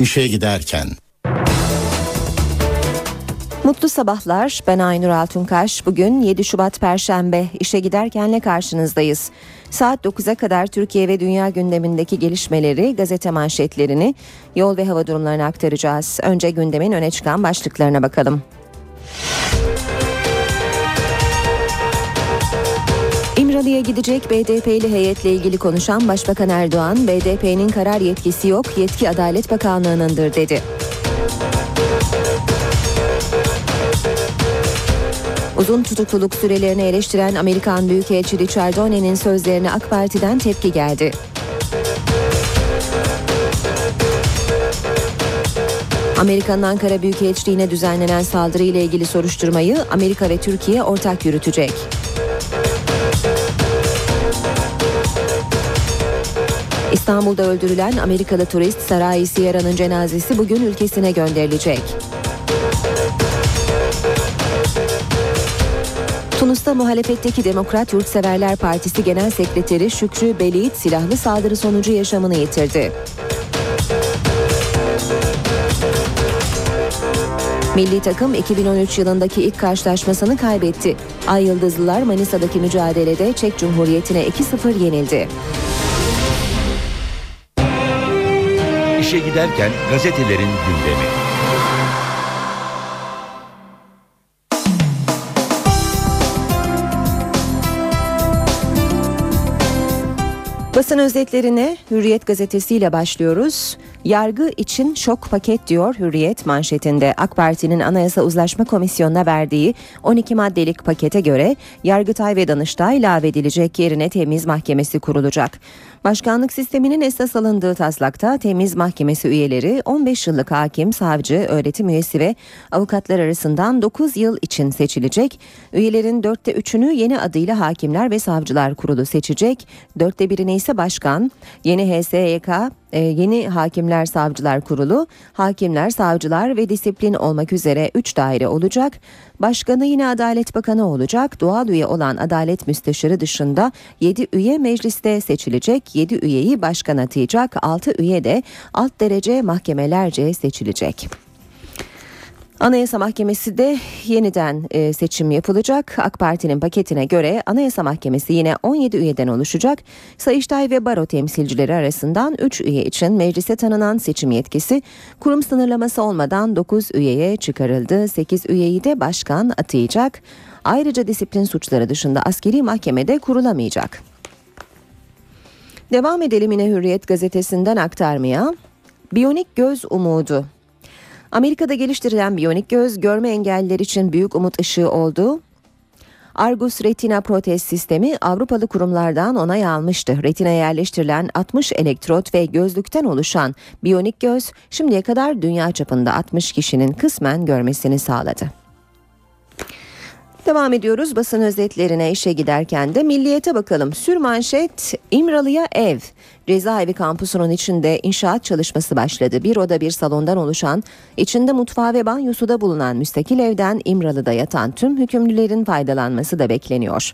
İşe giderken. Mutlu sabahlar. Ben Aynur Altunkaş. Bugün 7 Şubat Perşembe. İşe giderkenle karşınızdayız. Saat 9'a kadar Türkiye ve dünya gündemindeki gelişmeleri, gazete manşetlerini, yol ve hava durumlarını aktaracağız. Önce gündemin öne çıkan başlıklarına bakalım. İmralı'ya gidecek BDP'li heyetle ilgili konuşan Başbakan Erdoğan, BDP'nin karar yetkisi yok, yetki Adalet Bakanlığı'nındır dedi. Uzun tutukluluk sürelerini eleştiren Amerikan Büyükelçisi Ricciardone'nin sözlerine AK Parti'den tepki geldi. Amerika'nın Ankara Büyükelçiliğine düzenlenen saldırıyla ilgili soruşturmayı Amerika ve Türkiye ortak yürütecek. İstanbul'da öldürülen Amerikalı turist Sarai Sierra'nın cenazesi bugün ülkesine gönderilecek. Tunus'ta muhalefetteki Demokrat Yurtseverler Partisi Genel Sekreteri Şükrü Belit silahlı saldırı sonucu yaşamını yitirdi. Milli takım 2013 yılındaki ilk karşılaşmasını kaybetti. Ay Yıldızlılar Manisa'daki mücadelede Çek Cumhuriyeti'ne 2-0 yenildi. İşe giderken gazetelerin gündemi. Basın özetlerine Hürriyet gazetesiyle başlıyoruz. Yargı için şok paket diyor Hürriyet manşetinde. AK Parti'nin Anayasa Uzlaşma Komisyonu'na verdiği 12 maddelik pakete göre Yargıtay ve Danıştay ilave edilecek, yerine Temiz Mahkemesi kurulacak. Başkanlık sisteminin esas alındığı taslakta Temiz Mahkemesi üyeleri 15 yıllık hakim, savcı, öğretim üyesi ve avukatlar arasından 9 yıl için seçilecek. Üyelerin 4'te 3'ünü yeni adıyla Hakimler ve Savcılar Kurulu seçecek. 4'te 1'ini ise başkan, yeni HSYK, yeni Hakimler Savcılar Kurulu, hakimler, savcılar ve disiplin olmak üzere 3 daire olacak. Başkanı yine Adalet Bakanı olacak. Doğal üye olan Adalet Müsteşarı dışında 7 üye mecliste seçilecek. 7 üyeyi başkan atayacak. 6 üye de alt derece mahkemelerce seçilecek. Anayasa Mahkemesi de yeniden seçim yapılacak. AK Parti'nin paketine göre Anayasa Mahkemesi yine 17 üyeden oluşacak. Sayıştay ve baro temsilcileri arasından 3 üye için meclise tanınan seçim yetkisi kurum sınırlaması olmadan 9 üyeye çıkarıldı. 8 üyeyi de başkan atayacak. Ayrıca disiplin suçları dışında askeri mahkemede kurulamayacak. Devam edelim yine Hürriyet gazetesinden aktarmaya. Biyonik göz umudu. Amerika'da geliştirilen biyonik göz görme engelliler için büyük umut ışığı oldu. Argus Retina Protez Sistemi Avrupalı kurumlardan onay almıştı. Retina yerleştirilen 60 elektrot ve gözlükten oluşan biyonik göz şimdiye kadar dünya çapında 60 kişinin kısmen görmesini sağladı. Devam ediyoruz basın özetlerine. İşe giderken de Milliyet'e bakalım. Sürmanşet İmralı'ya ev. Cezaevi kampusunun içinde inşaat çalışması başladı. Bir oda bir salondan oluşan, içinde mutfağı ve banyosu da bulunan müstakil evden İmralı'da yatan tüm hükümlülerin faydalanması da bekleniyor.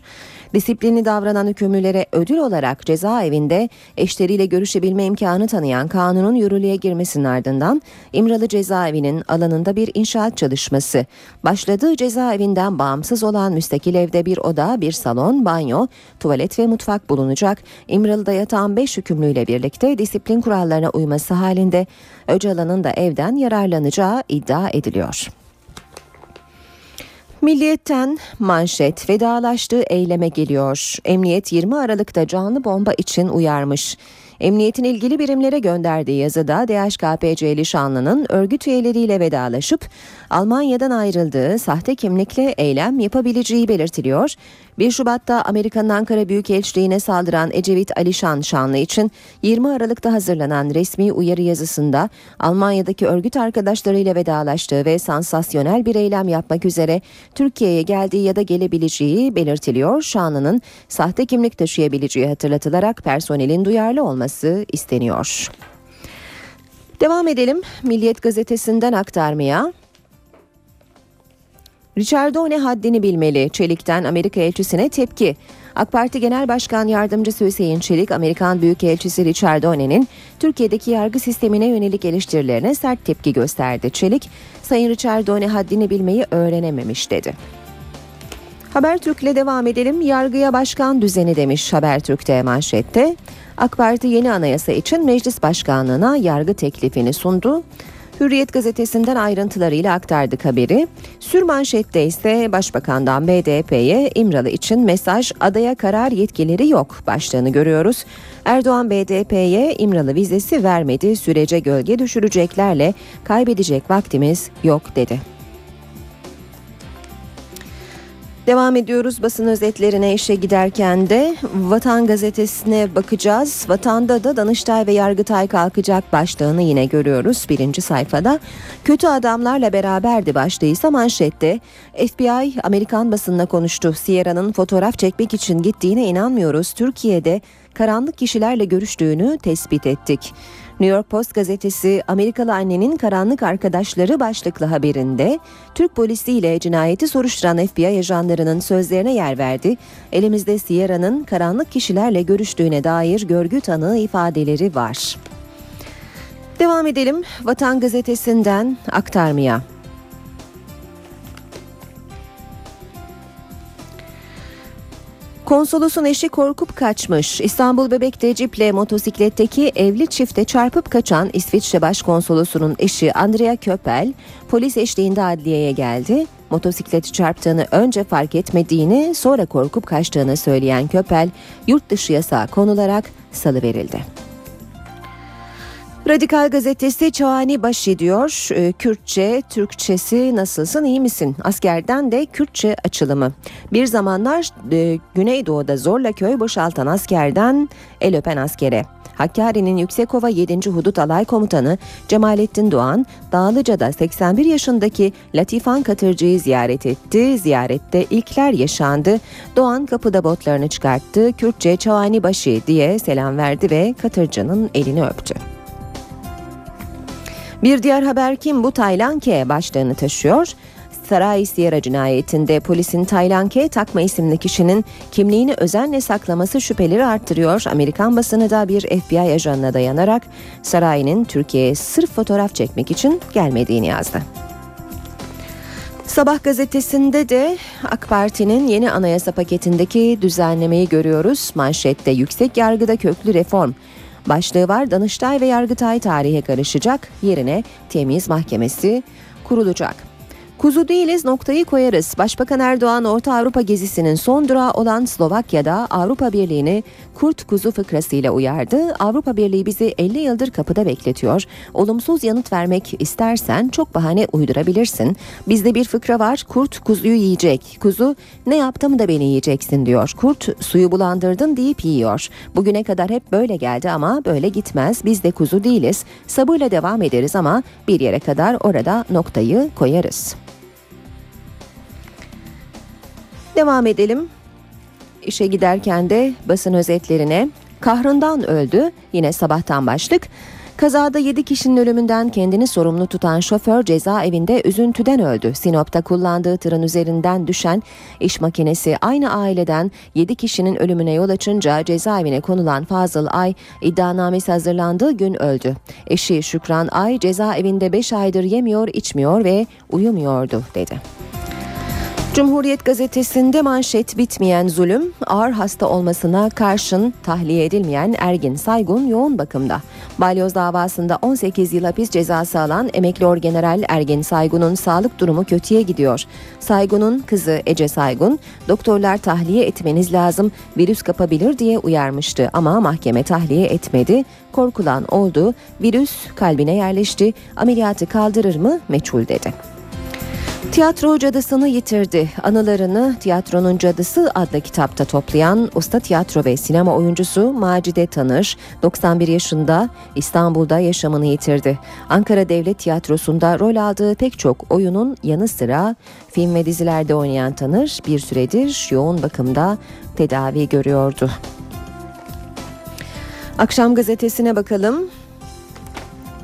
Disiplinli davranan hükümlülere ödül olarak cezaevinde eşleriyle görüşebilme imkanı tanıyan kanunun yürürlüğe girmesinin ardından İmralı cezaevinin alanında bir inşaat çalışması başladı. Cezaevinden bağımsız olan müstakil evde bir oda, bir salon, banyo, tuvalet ve mutfak bulunacak. İmralı'da yatan 5 hükümlü ile birlikte disiplin kurallarına uyması halinde Öcalan'ın da evden yararlanacağı iddia ediliyor. Milliyet'ten manşet vedalaştığı eyleme geliyor. Emniyet 20 Aralık'ta canlı bomba için uyarmış. Emniyetin ilgili birimlere gönderdiği yazıda DHKPC'li Şanlı'nın örgüt üyeleriyle vedalaşıp Almanya'dan ayrıldığı sahte kimlikle eylem yapabileceği belirtiliyor. 1 Şubat'ta Amerika'nın Ankara Büyükelçiliğine saldıran Ecevit Alişan Şanlı için 20 Aralık'ta hazırlanan resmi uyarı yazısında Almanya'daki örgüt arkadaşlarıyla vedalaştığı ve sansasyonel bir eylem yapmak üzere Türkiye'ye geldiği ya da gelebileceği belirtiliyor. Şanlı'nın sahte kimlik taşıyabileceği hatırlatılarak personelin duyarlı olması isteniyor. Devam edelim Milliyet gazetesinden aktarmaya. Ricciardone haddini bilmeli. Çelik'ten Amerika elçisine tepki. AK Parti Genel Başkan Yardımcısı Hüseyin Çelik, Amerikan Büyükelçisi Ricciardone'nin Türkiye'deki yargı sistemine yönelik eleştirilerine sert tepki gösterdi. Çelik, Sayın Ricciardone haddini bilmeyi öğrenememiş dedi. Haber Türk'le devam edelim. Yargıya başkan düzeni demiş Haber Türk'te manşette. AK Parti yeni anayasa için meclis başkanlığına yargı teklifini sundu. Hürriyet gazetesinden ayrıntılarıyla aktardık haberi. Sürmanşette ise Başbakan'dan BDP'ye İmralı için mesaj, adaya karar yetkileri yok başlığını görüyoruz. Erdoğan BDP'ye İmralı vizesi vermedi, sürece gölge düşüreceklerle kaybedecek vaktimiz yok dedi. Devam ediyoruz basın özetlerine. İşe giderken de Vatan gazetesine bakacağız. Vatanda da Danıştay ve Yargıtay kalkacak başlığını yine görüyoruz birinci sayfada. Kötü adamlarla beraberdi başlığıysa manşette. FBI Amerikan basınına konuştu. Sierra'nın fotoğraf çekmek için gittiğine inanmıyoruz. Türkiye'de karanlık kişilerle görüştüğünü tespit ettik. New York Post gazetesi Amerikalı annenin karanlık arkadaşları başlıklı haberinde Türk polisiyle cinayeti soruşturan FBI ajanlarının sözlerine yer verdi. Elimizde Sierra'nın karanlık kişilerle görüştüğüne dair görgü tanığı ifadeleri var. Devam edelim Vatan gazetesinden aktarmaya. Konsolosun eşi korkup kaçmış. İstanbul Bebek'te ciple motosikletteki evli çifte çarpıp kaçan İsviçre Başkonsolosu'nun eşi Andrea Köppel polis eşliğinde adliyeye geldi. Motosikleti çarptığını önce fark etmediğini, sonra korkup kaçtığını söyleyen Köppel yurt dışı yasağı konularak salıverildi. Radikal gazetesi Çağani Başı diyor, Kürtçe, Türkçesi nasılsın iyi misin? Askerden de Kürtçe açılımı. Bir zamanlar Güneydoğu'da zorla köy boşaltan askerden el öpen askere. Hakkari'nin Yüksekova 7. Hudut Alay Komutanı Cemalettin Doğan, Dağlıca'da 81 yaşındaki Latifan Katırcı'yı ziyaret etti. Ziyarette ilkler yaşandı. Doğan kapıda botlarını çıkarttı. Kürtçe Çağani Başı diye selam verdi ve Katırcı'nın elini öptü. Bir diğer haber kim bu Taylanke başlığını taşıyor. Saray Sierra cinayetinde polisin Taylanke Takma isimli kişinin kimliğini özenle saklaması şüpheleri arttırıyor. Amerikan basını da bir FBI ajanına dayanarak sarayının Türkiye'ye sırf fotoğraf çekmek için gelmediğini yazdı. Sabah gazetesinde de AK Parti'nin yeni anayasa paketindeki düzenlemeyi görüyoruz. Manşette yüksek yargıda köklü reform başlığı var. Danıştay ve Yargıtay tarihe karışacak, yerine Temyiz Mahkemesi kurulacak. Kuzu değiliz, noktayı koyarız. Başbakan Erdoğan Orta Avrupa gezisinin son durağı olan Slovakya'da Avrupa Birliği'ni kurt kuzu fıkrasıyla uyardı. Avrupa Birliği bizi 50 yıldır kapıda bekletiyor. Olumsuz yanıt vermek istersen çok bahane uydurabilirsin. Bizde bir fıkra var, kurt kuzuyu yiyecek. Kuzu ne yaptım da beni yiyeceksin diyor. Kurt suyu bulandırdın deyip yiyor. Bugüne kadar hep böyle geldi ama böyle gitmez. Biz de kuzu değiliz. Sabırla devam ederiz ama bir yere kadar orada noktayı koyarız. Devam edelim. İşe giderken de basın özetlerine kahrından öldü. Yine sabahtan başlık. Kazada 7 kişinin ölümünden kendini sorumlu tutan şoför cezaevinde üzüntüden öldü. Sinop'ta kullandığı tırın üzerinden düşen iş makinesi aynı aileden 7 kişinin ölümüne yol açınca cezaevine konulan Fazıl Ay iddianamesi hazırlandığı gün öldü. Eşi Şükran Ay cezaevinde 5 aydır yemiyor, içmiyor ve uyumuyordu dedi. Cumhuriyet gazetesinde manşet bitmeyen zulüm, ağır hasta olmasına karşın tahliye edilmeyen Ergin Saygun yoğun bakımda. Balyoz davasında 18 yıl hapis cezası alan emekli orgeneral Ergin Saygun'un sağlık durumu kötüye gidiyor. Saygun'un kızı Ece Saygun, doktorlar tahliye etmeniz lazım, virüs kapabilir diye uyarmıştı ama mahkeme tahliye etmedi. Korkulan oldu, virüs kalbine yerleşti, ameliyatı kaldırır mı meçhul dedi. Tiyatro cadısını yitirdi. Anılarını Tiyatronun Cadısı adlı kitapta toplayan usta tiyatro ve sinema oyuncusu Macide Tanır 91 yaşında İstanbul'da yaşamını yitirdi. Ankara Devlet Tiyatrosu'nda rol aldığı pek çok oyunun yanı sıra film ve dizilerde oynayan Tanır bir süredir yoğun bakımda tedavi görüyordu. Akşam gazetesine bakalım.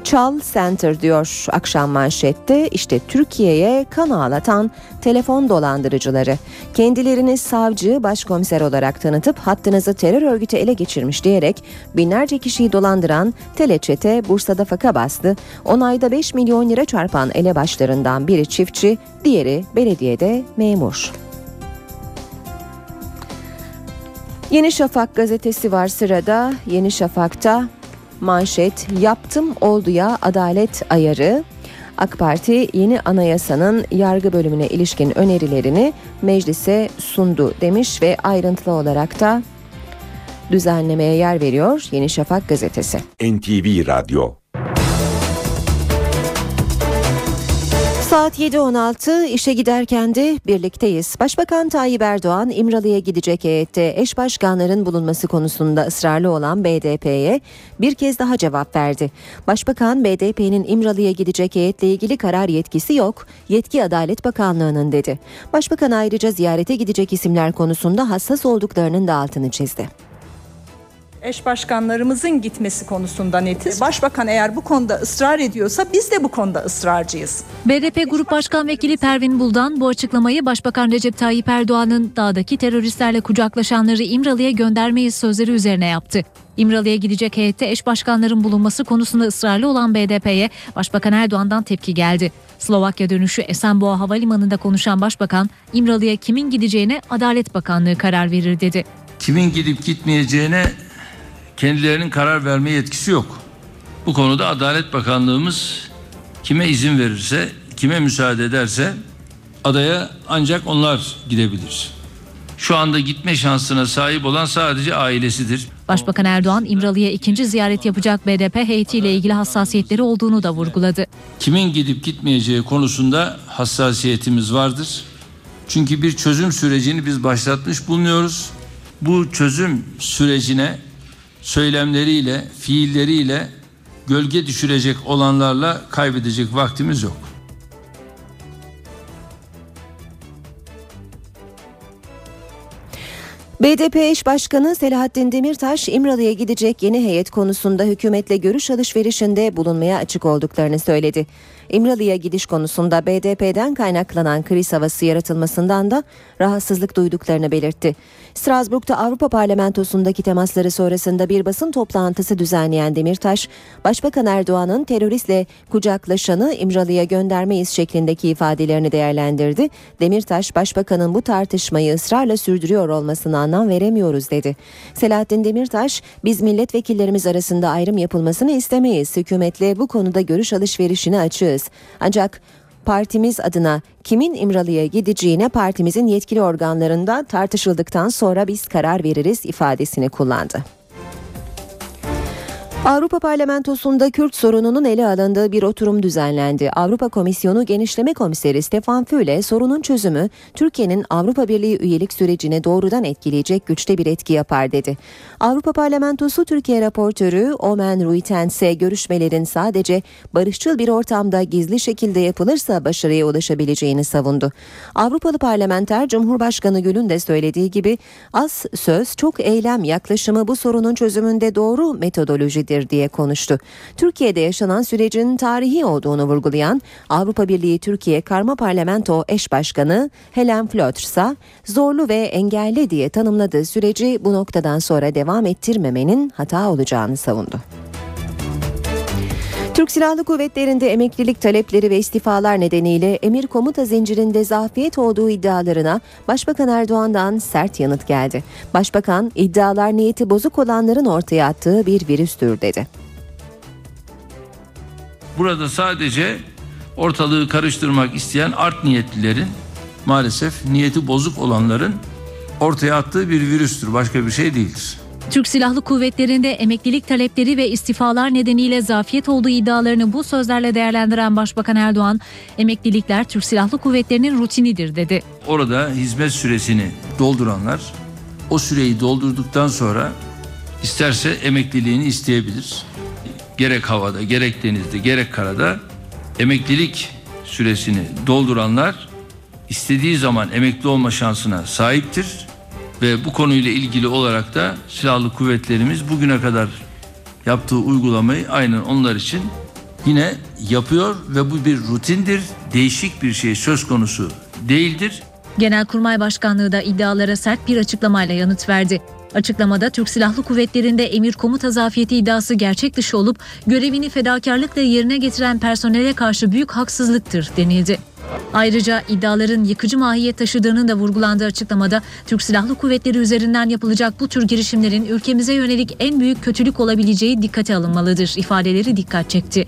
Çal Center diyor akşam manşette. İşte Türkiye'ye kan ağlatan telefon dolandırıcıları. Kendilerini savcı, başkomiser olarak tanıtıp hattınızı terör örgütü ele geçirmiş diyerek binlerce kişiyi dolandıran teleçete Bursa'da faka bastı. 10 ayda 5 milyon lira çarpan elebaşlarından biri çiftçi, diğeri belediyede memur. Yeni Şafak gazetesi var sırada. Yeni Şafak'ta manşet yaptım olduya adalet ayarı. AK Parti yeni anayasanın yargı bölümüne ilişkin önerilerini meclise sundu demiş ve ayrıntılı olarak da düzenlemeye yer veriyor Yeni Şafak gazetesi. NTV Radyo. Saat 7.16 işe giderken de birlikteyiz. Başbakan Tayyip Erdoğan İmralı'ya gidecek heyette eş başkanların bulunması konusunda ısrarlı olan BDP'ye bir kez daha cevap verdi. Başbakan BDP'nin İmralı'ya gidecek heyetle ilgili karar yetkisi yok, yetki Adalet Bakanlığı'nın dedi. Başbakan ayrıca ziyarete gidecek isimler konusunda hassas olduklarının da altını çizdi. Eş başkanlarımızın gitmesi konusunda netiz. Başbakan eğer bu konuda ısrar ediyorsa biz de bu konuda ısrarcıyız. BDP Grup Başkan Vekili Pervin Buldan bu açıklamayı Başbakan Recep Tayyip Erdoğan'ın dağdaki teröristlerle kucaklaşanları İmralı'ya göndermeyiz sözleri üzerine yaptı. İmralı'ya gidecek heyette eş başkanların bulunması konusunda ısrarlı olan BDP'ye Başbakan Erdoğan'dan tepki geldi. Slovakya dönüşü Esenboğa Havalimanı'nda konuşan Başbakan, İmralı'ya kimin gideceğine Adalet Bakanlığı karar verir dedi. Kimin gidip gitmeyeceğine kendilerinin karar verme yetkisi yok. Bu konuda Adalet Bakanlığımız kime izin verirse, kime müsaade ederse adaya ancak onlar gidebilir. Şu anda gitme şansına sahip olan sadece ailesidir. Başbakan Erdoğan İmralı'ya ikinci ziyaret yapacak BDP heyetiyle ilgili hassasiyetleri olduğunu da vurguladı. Kimin gidip gitmeyeceği konusunda hassasiyetimiz vardır. Çünkü bir çözüm sürecini biz başlatmış bulunuyoruz. Bu çözüm sürecine söylemleriyle, fiilleriyle gölge düşürecek olanlarla kaybedecek vaktimiz yok. BDP eş başkanı Selahattin Demirtaş, İmralı'ya gidecek yeni heyet konusunda hükümetle görüş alışverişinde bulunmaya açık olduklarını söyledi. İmralı'ya gidiş konusunda BDP'den kaynaklanan kriz havası yaratılmasından da rahatsızlık duyduklarını belirtti. Strasbourg'da Avrupa Parlamentosu'ndaki temasları sonrasında bir basın toplantısı düzenleyen Demirtaş, Başbakan Erdoğan'ın teröristle kucaklaşanı İmralı'ya göndermeyiz şeklindeki ifadelerini değerlendirdi. Demirtaş, Başbakan'ın bu tartışmayı ısrarla sürdürüyor olmasına anlam veremiyoruz dedi. Selahattin Demirtaş, biz milletvekillerimiz arasında ayrım yapılmasını istemeyiz. Hükümetle bu konuda görüş alışverişini açığız. Ancak partimiz adına kimin İmralı'ya gideceğine partimizin yetkili organlarında tartışıldıktan sonra biz karar veririz ifadesini kullandı. Avrupa Parlamentosu'nda Kürt sorununun ele alındığı bir oturum düzenlendi. Avrupa Komisyonu Genişleme Komiseri Stefan Füle, sorunun çözümü Türkiye'nin Avrupa Birliği üyelik sürecini doğrudan etkileyecek güçte bir etki yapar dedi. Avrupa Parlamentosu Türkiye raportörü Omen Ruitense, görüşmelerin sadece barışçıl bir ortamda gizli şekilde yapılırsa başarıya ulaşabileceğini savundu. Avrupalı parlamenter Cumhurbaşkanı Gül'ün de söylediği gibi az söz çok eylem yaklaşımı bu sorunun çözümünde doğru metodoloji diye konuştu. Türkiye'de yaşanan sürecin tarihi olduğunu vurgulayan Avrupa Birliği Türkiye Karma Parlamento Eş Başkanı Helen Flötr ise zorlu ve engelli diye tanımladığı süreci bu noktadan sonra devam ettirmemenin hata olacağını savundu. Türk Silahlı Kuvvetleri'nde emeklilik talepleri ve istifalar nedeniyle emir komuta zincirinde zafiyet olduğu iddialarına Başbakan Erdoğan'dan sert yanıt geldi. Başbakan, iddialar niyeti bozuk olanların ortaya attığı bir virüstür dedi. Burada sadece ortalığı karıştırmak isteyen art niyetlilerin, maalesef niyeti bozuk olanların ortaya attığı bir virüstür, başka bir şey değildir. Türk Silahlı Kuvvetleri'nde emeklilik talepleri ve istifalar nedeniyle zafiyet olduğu iddialarını bu sözlerle değerlendiren Başbakan Erdoğan, emeklilikler Türk Silahlı Kuvvetleri'nin rutinidir dedi. Orada hizmet süresini dolduranlar o süreyi doldurduktan sonra isterse emekliliğini isteyebilir. Gerek havada, gerek denizde, gerek karada emeklilik süresini dolduranlar istediği zaman emekli olma şansına sahiptir. Ve bu konuyla ilgili olarak da silahlı kuvvetlerimiz bugüne kadar yaptığı uygulamayı aynen onlar için yine yapıyor ve bu bir rutindir. Değişik bir şey söz konusu değildir. Genelkurmay Başkanlığı da iddialara sert bir açıklamayla yanıt verdi. Açıklamada Türk Silahlı Kuvvetleri'nde emir komuta zafiyeti iddiası gerçek dışı olup görevini fedakarlıkla yerine getiren personele karşı büyük haksızlıktır denildi. Ayrıca iddiaların yıkıcı mahiyet taşıdığının da vurgulandığı açıklamada Türk Silahlı Kuvvetleri üzerinden yapılacak bu tür girişimlerin ülkemize yönelik en büyük kötülük olabileceği dikkate alınmalıdır ifadeleri dikkat çekti.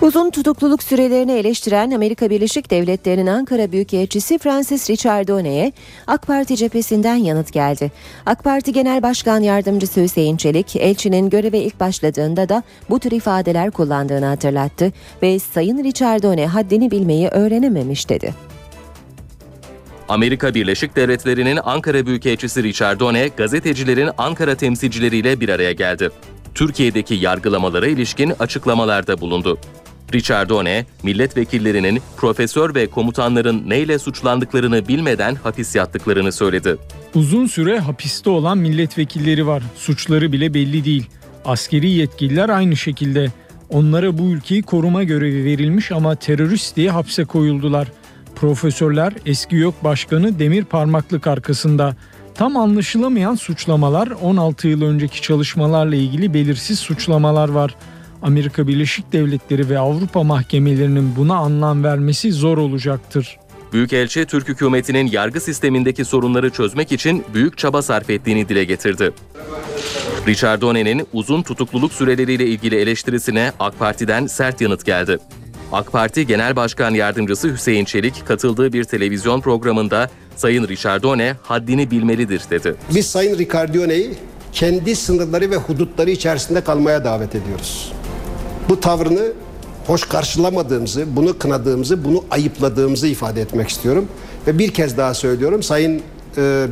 Uzun tutukluluk sürelerini eleştiren Amerika Birleşik Devletleri'nin Ankara Büyükelçisi Francis Ricciardone'ye AK Parti cephesinden yanıt geldi. AK Parti Genel Başkan Yardımcısı Hüseyin Çelik, elçinin göreve ilk başladığında da bu tür ifadeler kullandığını hatırlattı ve Sayın Ricciardone haddini bilmeyi öğrenememiş dedi. Amerika Birleşik Devletleri'nin Ankara Büyükelçisi Ricciardone, gazetecilerin Ankara temsilcileriyle bir araya geldi. Türkiye'deki yargılamalara ilişkin açıklamalarda bulundu. Ricciardone, milletvekillerinin, profesör ve komutanların neyle suçlandıklarını bilmeden hapis yattıklarını söyledi. Uzun süre hapiste olan milletvekilleri var. Suçları bile belli değil. Askeri yetkililer aynı şekilde. Onlara bu ülkeyi koruma görevi verilmiş ama terörist diye hapse koyuldular. Profesörler eski YÖK Başkanı demir parmaklık arkasında. Tam anlaşılamayan suçlamalar, 16 yıl önceki çalışmalarla ilgili belirsiz suçlamalar var. Amerika Birleşik Devletleri ve Avrupa mahkemelerinin buna anlam vermesi zor olacaktır. Büyükelçi, Türk hükümetinin yargı sistemindeki sorunları çözmek için büyük çaba sarf ettiğini dile getirdi. Ricciardone'nin uzun tutukluluk süreleriyle ilgili eleştirisine AK Parti'den sert yanıt geldi. AK Parti Genel Başkan Yardımcısı Hüseyin Çelik katıldığı bir televizyon programında Sayın Ricciardone haddini bilmelidir dedi. Biz Sayın Ricciardone'yi kendi sınırları ve hudutları içerisinde kalmaya davet ediyoruz. Bu tavrını hoş karşılamadığımızı, bunu kınadığımızı, bunu ayıpladığımızı ifade etmek istiyorum. Ve bir kez daha söylüyorum, Sayın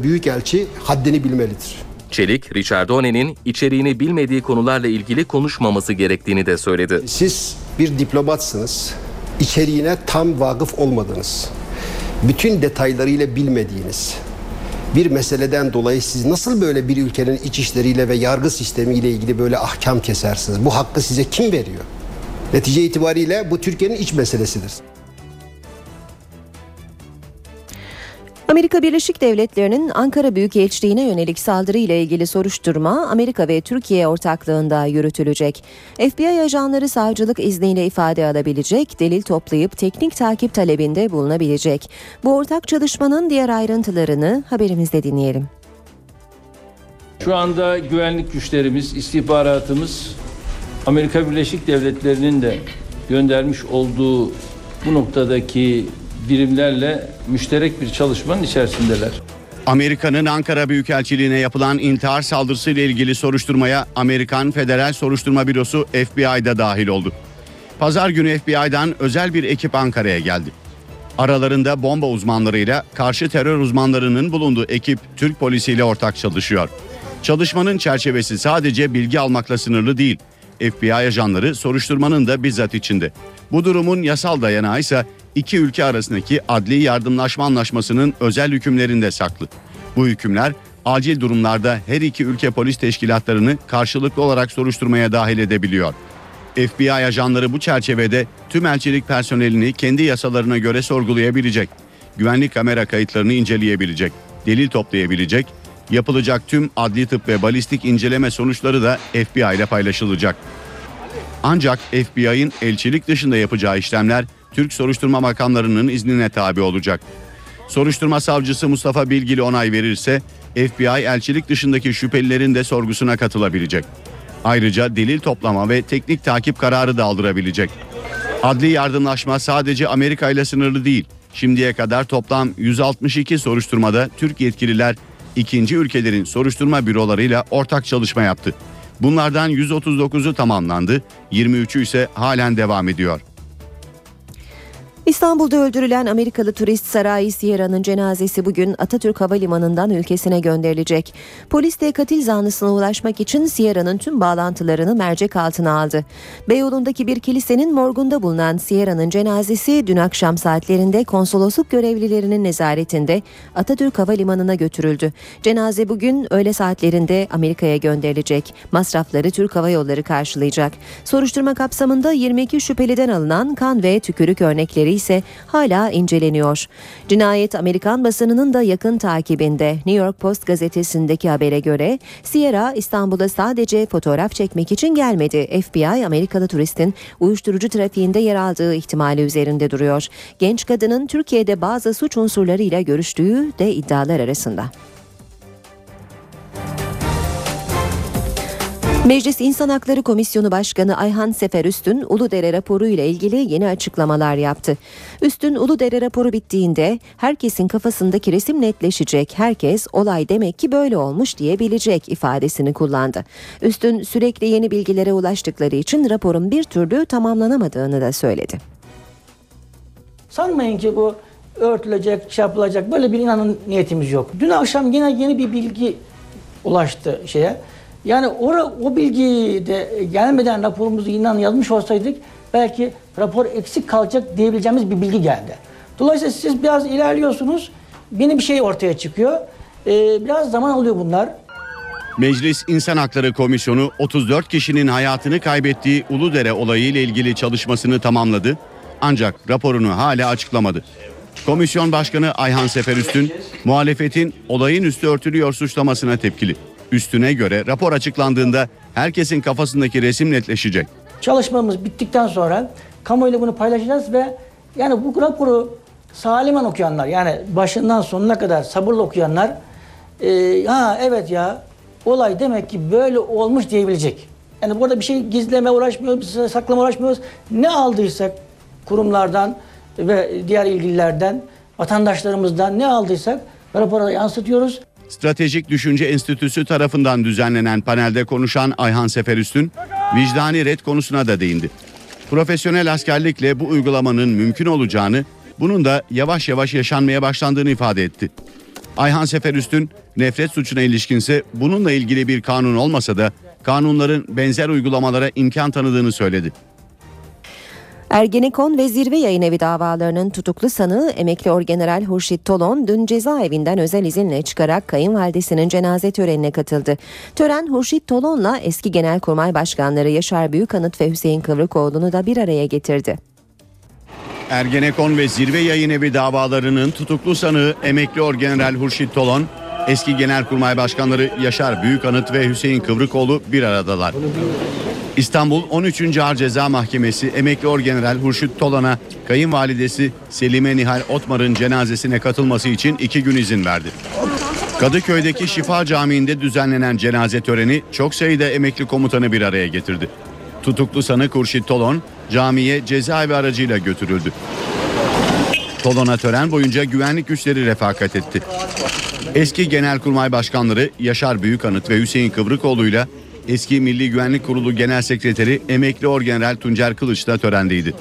Büyükelçi haddini bilmelidir. Çelik, Ricciardone'nin içeriğini bilmediği konularla ilgili konuşmaması gerektiğini de söyledi. Siz bir diplomatsınız, içeriğine tam vakıf olmadınız. Bütün detaylarıyla bilmediğiniz bir meseleden dolayı siz nasıl böyle bir ülkenin iç işleriyle ve yargı sistemiyle ilgili böyle ahkam kesersiniz? Bu hakkı size kim veriyor? Netice itibariyle bu Türkiye'nin iç meselesidir. Amerika Birleşik Devletleri'nin Ankara Büyükelçiliğine yönelik saldırı ile ilgili soruşturma Amerika ve Türkiye ortaklığında yürütülecek. FBI ajanları savcılık izniyle ifade alabilecek, delil toplayıp teknik takip talebinde bulunabilecek. Bu ortak çalışmanın diğer ayrıntılarını haberimizde dinleyelim. Şu anda güvenlik güçlerimiz, istihbaratımız Amerika Birleşik Devletleri'nin de göndermiş olduğu bu noktadaki birimlerle müşterek bir çalışmanın içerisindeler. Amerika'nın Ankara Büyükelçiliğine yapılan intihar saldırısıyla ilgili soruşturmaya Amerikan Federal Soruşturma Bürosu FBI'da dahil oldu. Pazar günü FBI'dan özel bir ekip Ankara'ya geldi. Aralarında bomba uzmanlarıyla karşı terör uzmanlarının bulunduğu ekip Türk polisiyle ortak çalışıyor. Çalışmanın çerçevesi sadece bilgi almakla sınırlı değil. FBI ajanları soruşturmanın da bizzat içinde. Bu durumun yasal dayanağı ise İki ülke arasındaki adli yardımlaşma anlaşmasının özel hükümlerinde saklı. Bu hükümler acil durumlarda her iki ülke polis teşkilatlarını karşılıklı olarak soruşturmaya dahil edebiliyor. FBI ajanları bu çerçevede tüm elçilik personelini kendi yasalarına göre sorgulayabilecek, güvenlik kamera kayıtlarını inceleyebilecek, delil toplayabilecek, yapılacak tüm adli tıp ve balistik inceleme sonuçları da FBI ile paylaşılacak. Ancak FBI'nin elçilik dışında yapacağı işlemler Türk soruşturma makamlarının iznine tabi olacak. Soruşturma savcısı Mustafa Bilgili onay verirse FBI elçilik dışındaki şüphelilerin de sorgusuna katılabilecek. Ayrıca delil toplama ve teknik takip kararı da aldırabilecek. Adli yardımlaşma sadece Amerika ile sınırlı değil. Şimdiye kadar toplam 162 soruşturmada Türk yetkililer ikinci ülkelerin soruşturma bürolarıyla ortak çalışma yaptı. Bunlardan 139'u tamamlandı, 23'ü ise halen devam ediyor. İstanbul'da öldürülen Amerikalı turist Sarai Sierra'nın cenazesi bugün Atatürk Havalimanı'ndan ülkesine gönderilecek. Polis de katil zanlısına ulaşmak için Sierra'nın tüm bağlantılarını mercek altına aldı. Beyoğlu'ndaki bir kilisenin morgunda bulunan Sierra'nın cenazesi dün akşam saatlerinde konsolosluk görevlilerinin nezaretinde Atatürk Havalimanı'na götürüldü. Cenaze bugün öğle saatlerinde Amerika'ya gönderilecek. Masrafları Türk Hava Yolları karşılayacak. Soruşturma kapsamında 22 şüpheliden alınan kan ve tükürük örnekleri ise hala inceleniyor. Cinayet Amerikan basınının da yakın takibinde. New York Post gazetesindeki habere göre Sierra İstanbul'a sadece fotoğraf çekmek için gelmedi. FBI Amerikalı turistin uyuşturucu trafiğinde yer aldığı ihtimali üzerinde duruyor. Genç kadının Türkiye'de bazı suç unsurlarıyla görüştüğü de iddialar arasında. Meclis İnsan Hakları Komisyonu Başkanı Ayhan Sefer Üstün, Uludere raporu ile ilgili yeni açıklamalar yaptı. Üstün, Uludere raporu bittiğinde herkesin kafasındaki resim netleşecek, herkes olay demek ki böyle olmuş diyebilecek ifadesini kullandı. Üstün, sürekli yeni bilgilere ulaştıkları için raporun bir türlü tamamlanamadığını da söyledi. Sanmayın ki bu örtülecek, çarpılacak, böyle bir inanın niyetimiz yok. Dün akşam yine yeni bir bilgi ulaştı şeye. Yani o bilgi de gelmeden raporumuzu inan yazmış olsaydık belki rapor eksik kalacak diyebileceğimiz bir bilgi geldi. Dolayısıyla siz biraz ilerliyorsunuz, yeni bir şey ortaya çıkıyor. Biraz zaman alıyor bunlar. Meclis İnsan Hakları Komisyonu 34 kişinin hayatını kaybettiği Uludere olayı ile ilgili çalışmasını tamamladı. Ancak raporunu hala açıklamadı. Komisyon Başkanı Ayhan Sefer Üstün, muhalefetin olayın üstü örtülüyor suçlamasına tepkili. Üstüne göre rapor açıklandığında herkesin kafasındaki resim netleşecek. Çalışmamız bittikten sonra kamuoyuyla bunu paylaşacağız ve yani bu raporu salimen okuyanlar, yani başından sonuna kadar sabırla okuyanlar ha evet ya olay demek ki böyle olmuş diyebilecek. Yani burada bir şey gizleme uğraşmıyoruz, saklama uğraşmıyoruz. Ne aldıysak kurumlardan ve diğer ilgililerden, vatandaşlarımızdan ne aldıysak rapora yansıtıyoruz. Stratejik Düşünce Enstitüsü tarafından düzenlenen panelde konuşan Ayhan Sefer Üstün, vicdani ret konusuna da değindi. Profesyonel askerlikle bu uygulamanın mümkün olacağını, bunun da yavaş yavaş yaşanmaya başlandığını ifade etti. Ayhan Sefer Üstün, nefret suçuna ilişkinse bununla ilgili bir kanun olmasa da kanunların benzer uygulamalara imkan tanıdığını söyledi. Ergenekon ve Zirve Yayınevi davalarının tutuklu sanığı emekli orgeneral Hurşit Tolon dün cezaevinden özel izinle çıkarak kayınvalidesinin cenaze törenine katıldı. Tören Hurşit Tolon'la eski Genelkurmay Başkanları Yaşar Büyükanıt ve Hüseyin Kıvrıkoğlu'nu da bir araya getirdi. Ergenekon ve Zirve Yayınevi davalarının tutuklu sanığı emekli orgeneral Hurşit Tolon, eski Genelkurmay Başkanları Yaşar Büyükanıt ve Hüseyin Kıvrıkoğlu bir aradalar. İstanbul 13. Ağır Ceza Mahkemesi emekli orgeneral Hurşit Tolan'a kayınvalidesi Selime Nihal Otmar'ın cenazesine katılması için 2 gün izin verdi. Kadıköy'deki Şifa Camii'nde düzenlenen cenaze töreni çok sayıda emekli komutanı bir araya getirdi. Tutuklu sanık Hurşit Tolon camiye cezaevi aracıyla götürüldü. Tolon'a tören boyunca güvenlik güçleri refakat etti. Eski Genelkurmay Başkanları Yaşar Büyükanıt ve Hüseyin Kıvrıkoğlu'yla eski Milli Güvenlik Kurulu Genel Sekreteri emekli orgeneral Tuncer Kılıç da törendeydi.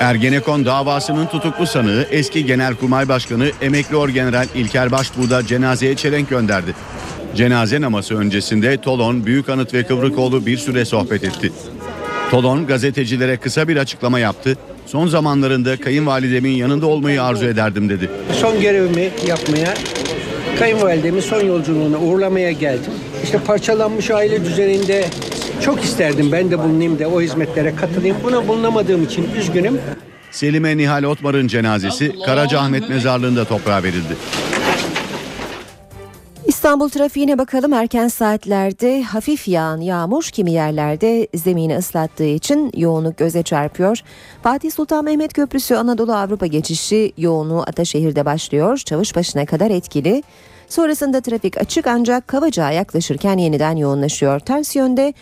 Ergenekon davasının tutuklu sanığı eski Genelkurmay Başkanı emekli orgeneral İlker Başbuğ da cenazeye çelenk gönderdi. Cenaze namazı öncesinde Tolon, Büyükanıt ve Kıvrıkoğlu bir süre sohbet etti. Tolon gazetecilere kısa bir açıklama yaptı. Son zamanlarında kayınvalidemin yanında olmayı arzu ederdim dedi. Son görevimi yapmaya, kayınvalidemi son yolculuğuna uğurlamaya geldim. İşte parçalanmış aile düzeninde çok isterdim ben de bulunayım da o hizmetlere katılayım. Buna bulunamadığım için üzgünüm. Selime Nihal Otmar'ın cenazesi Karacaahmet Mezarlığı'nda toprağa verildi. İstanbul trafiğine bakalım. Erken saatlerde hafif yağan yağmur kimi yerlerde zemini ıslattığı için yoğunluk göze çarpıyor. Fatih Sultan Mehmet Köprüsü Anadolu Avrupa geçişi yoğunluğu Ataşehir'de başlıyor. Çavuşbaşı'na kadar etkili. Sonrasında trafik açık ancak Kavacığa yaklaşırken yeniden yoğunlaşıyor. Ters yönde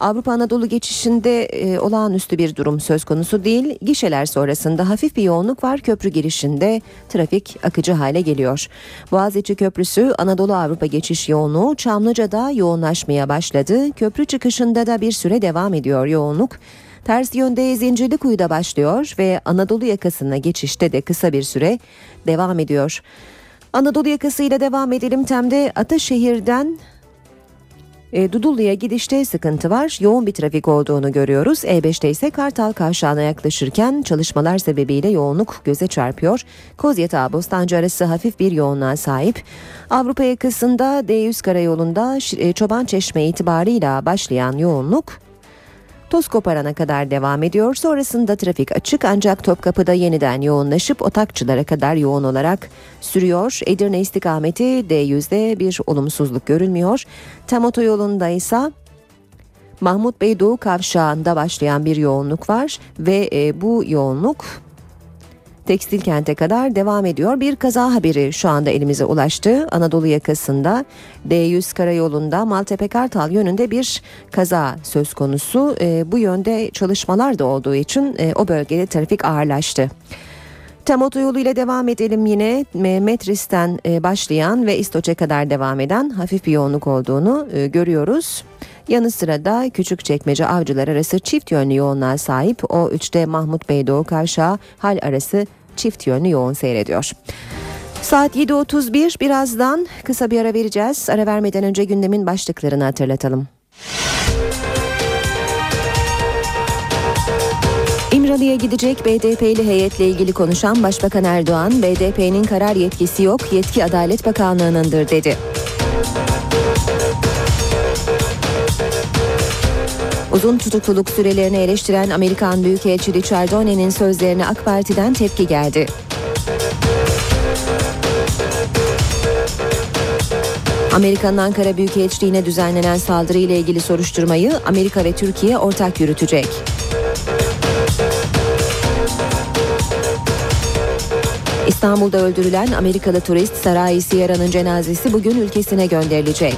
Avrupa Anadolu geçişinde olağanüstü bir durum söz konusu değil. Gişeler sonrasında hafif bir yoğunluk var. Köprü girişinde trafik akıcı hale geliyor. Boğaziçi Köprüsü Anadolu Avrupa geçiş yoğunluğu Çamlıca'da yoğunlaşmaya başladı. Köprü çıkışında da bir süre devam ediyor yoğunluk. Ters yönde Zincirlikuyu'da başlıyor ve Anadolu yakasına geçişte de kısa bir süre devam ediyor. Anadolu yakasıyla devam edelim. TEM'de Ataşehir'den Dudullu'ya gidişte sıkıntı var. Yoğun bir trafik olduğunu görüyoruz. E5'te ise Kartal Kavşağı'na yaklaşırken çalışmalar sebebiyle yoğunluk göze çarpıyor. Kozyatağı-Bostancı arası hafif bir yoğunluğa sahip. Avrupa yakasında D100 karayolunda Çobançeşme itibarıyla başlayan yoğunluk Tozkoparan'a kadar devam ediyor. Sonrasında trafik açık ancak Topkapı'da yeniden yoğunlaşıp Otakçılar'a kadar yoğun olarak sürüyor. Edirne istikameti D100'de bir olumsuzluk görülmüyor. Tam otoyolunda ise Mahmut Bey Doğu Kavşağı'nda başlayan bir yoğunluk var ve bu yoğunluk Tekstilkent'e kadar devam ediyor. Bir kaza haberi şu anda elimize ulaştı. Anadolu yakasında D100 karayolunda Maltepe-Kartal yönünde bir kaza söz konusu. Bu yönde çalışmalar da olduğu için o bölgede trafik ağırlaştı. Tam otoyolu ile devam edelim yine. Metris'ten başlayan ve İstoç'e kadar devam eden hafif bir yoğunluk olduğunu görüyoruz. Yanı sıra da Küçükçekmece Avcılar arası çift yönlü yoğunluğa sahip. O3'te Mahmut Bey Doğu Kavşağı Hal arası çift yönlü yoğun seyrediyor. Saat 7.31, birazdan kısa bir ara vereceğiz. Ara vermeden önce gündemin başlıklarını hatırlatalım. İmralı'ya gidecek BDP'li heyetle ilgili konuşan Başbakan Erdoğan, BDP'nin karar yetkisi yok, yetki Adalet Bakanlığı'nındır dedi. Uzun tutukluluk sürelerini eleştiren Amerikan Büyükelçisi Ricciardone'nin sözlerine AK Parti'den tepki geldi. Amerika'nın Ankara Büyükelçiliğine düzenlenen saldırıyla ilgili soruşturmayı Amerika ve Türkiye ortak yürütecek. İstanbul'da öldürülen Amerikalı turist Sarai Sierra'nın cenazesi bugün ülkesine gönderilecek.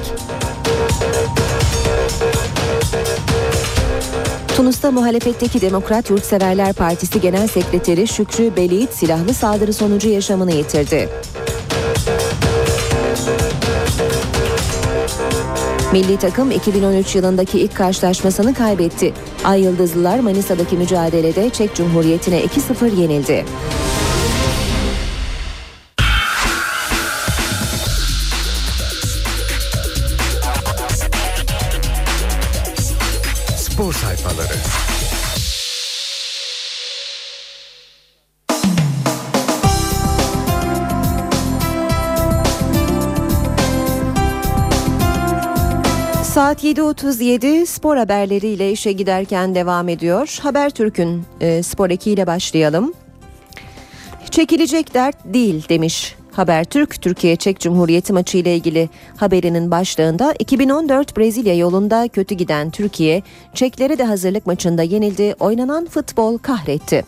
Tunus'ta muhalefetteki Demokrat Yurtseverler Partisi Genel Sekreteri Şükrü Belit silahlı saldırı sonucu yaşamını yitirdi. Milli takım 2013 yılındaki ilk karşılaşmasını kaybetti. Ay Yıldızlılar Manisa'daki mücadelede Çek Cumhuriyeti'ne 2-0 yenildi. Spor sayfaları. Saat 7.37, spor haberleriyle işe giderken devam ediyor. Haber Türk'ün spor ekiyle başlayalım. Çekilecek dert değil demiş Haber Türk, Türkiye Çek Cumhuriyeti maçı ile ilgili haberinin başlığında. 2014 Brezilya yolunda kötü giden Türkiye, Çeklere de hazırlık maçında yenildi. Oynanan futbol kahretti.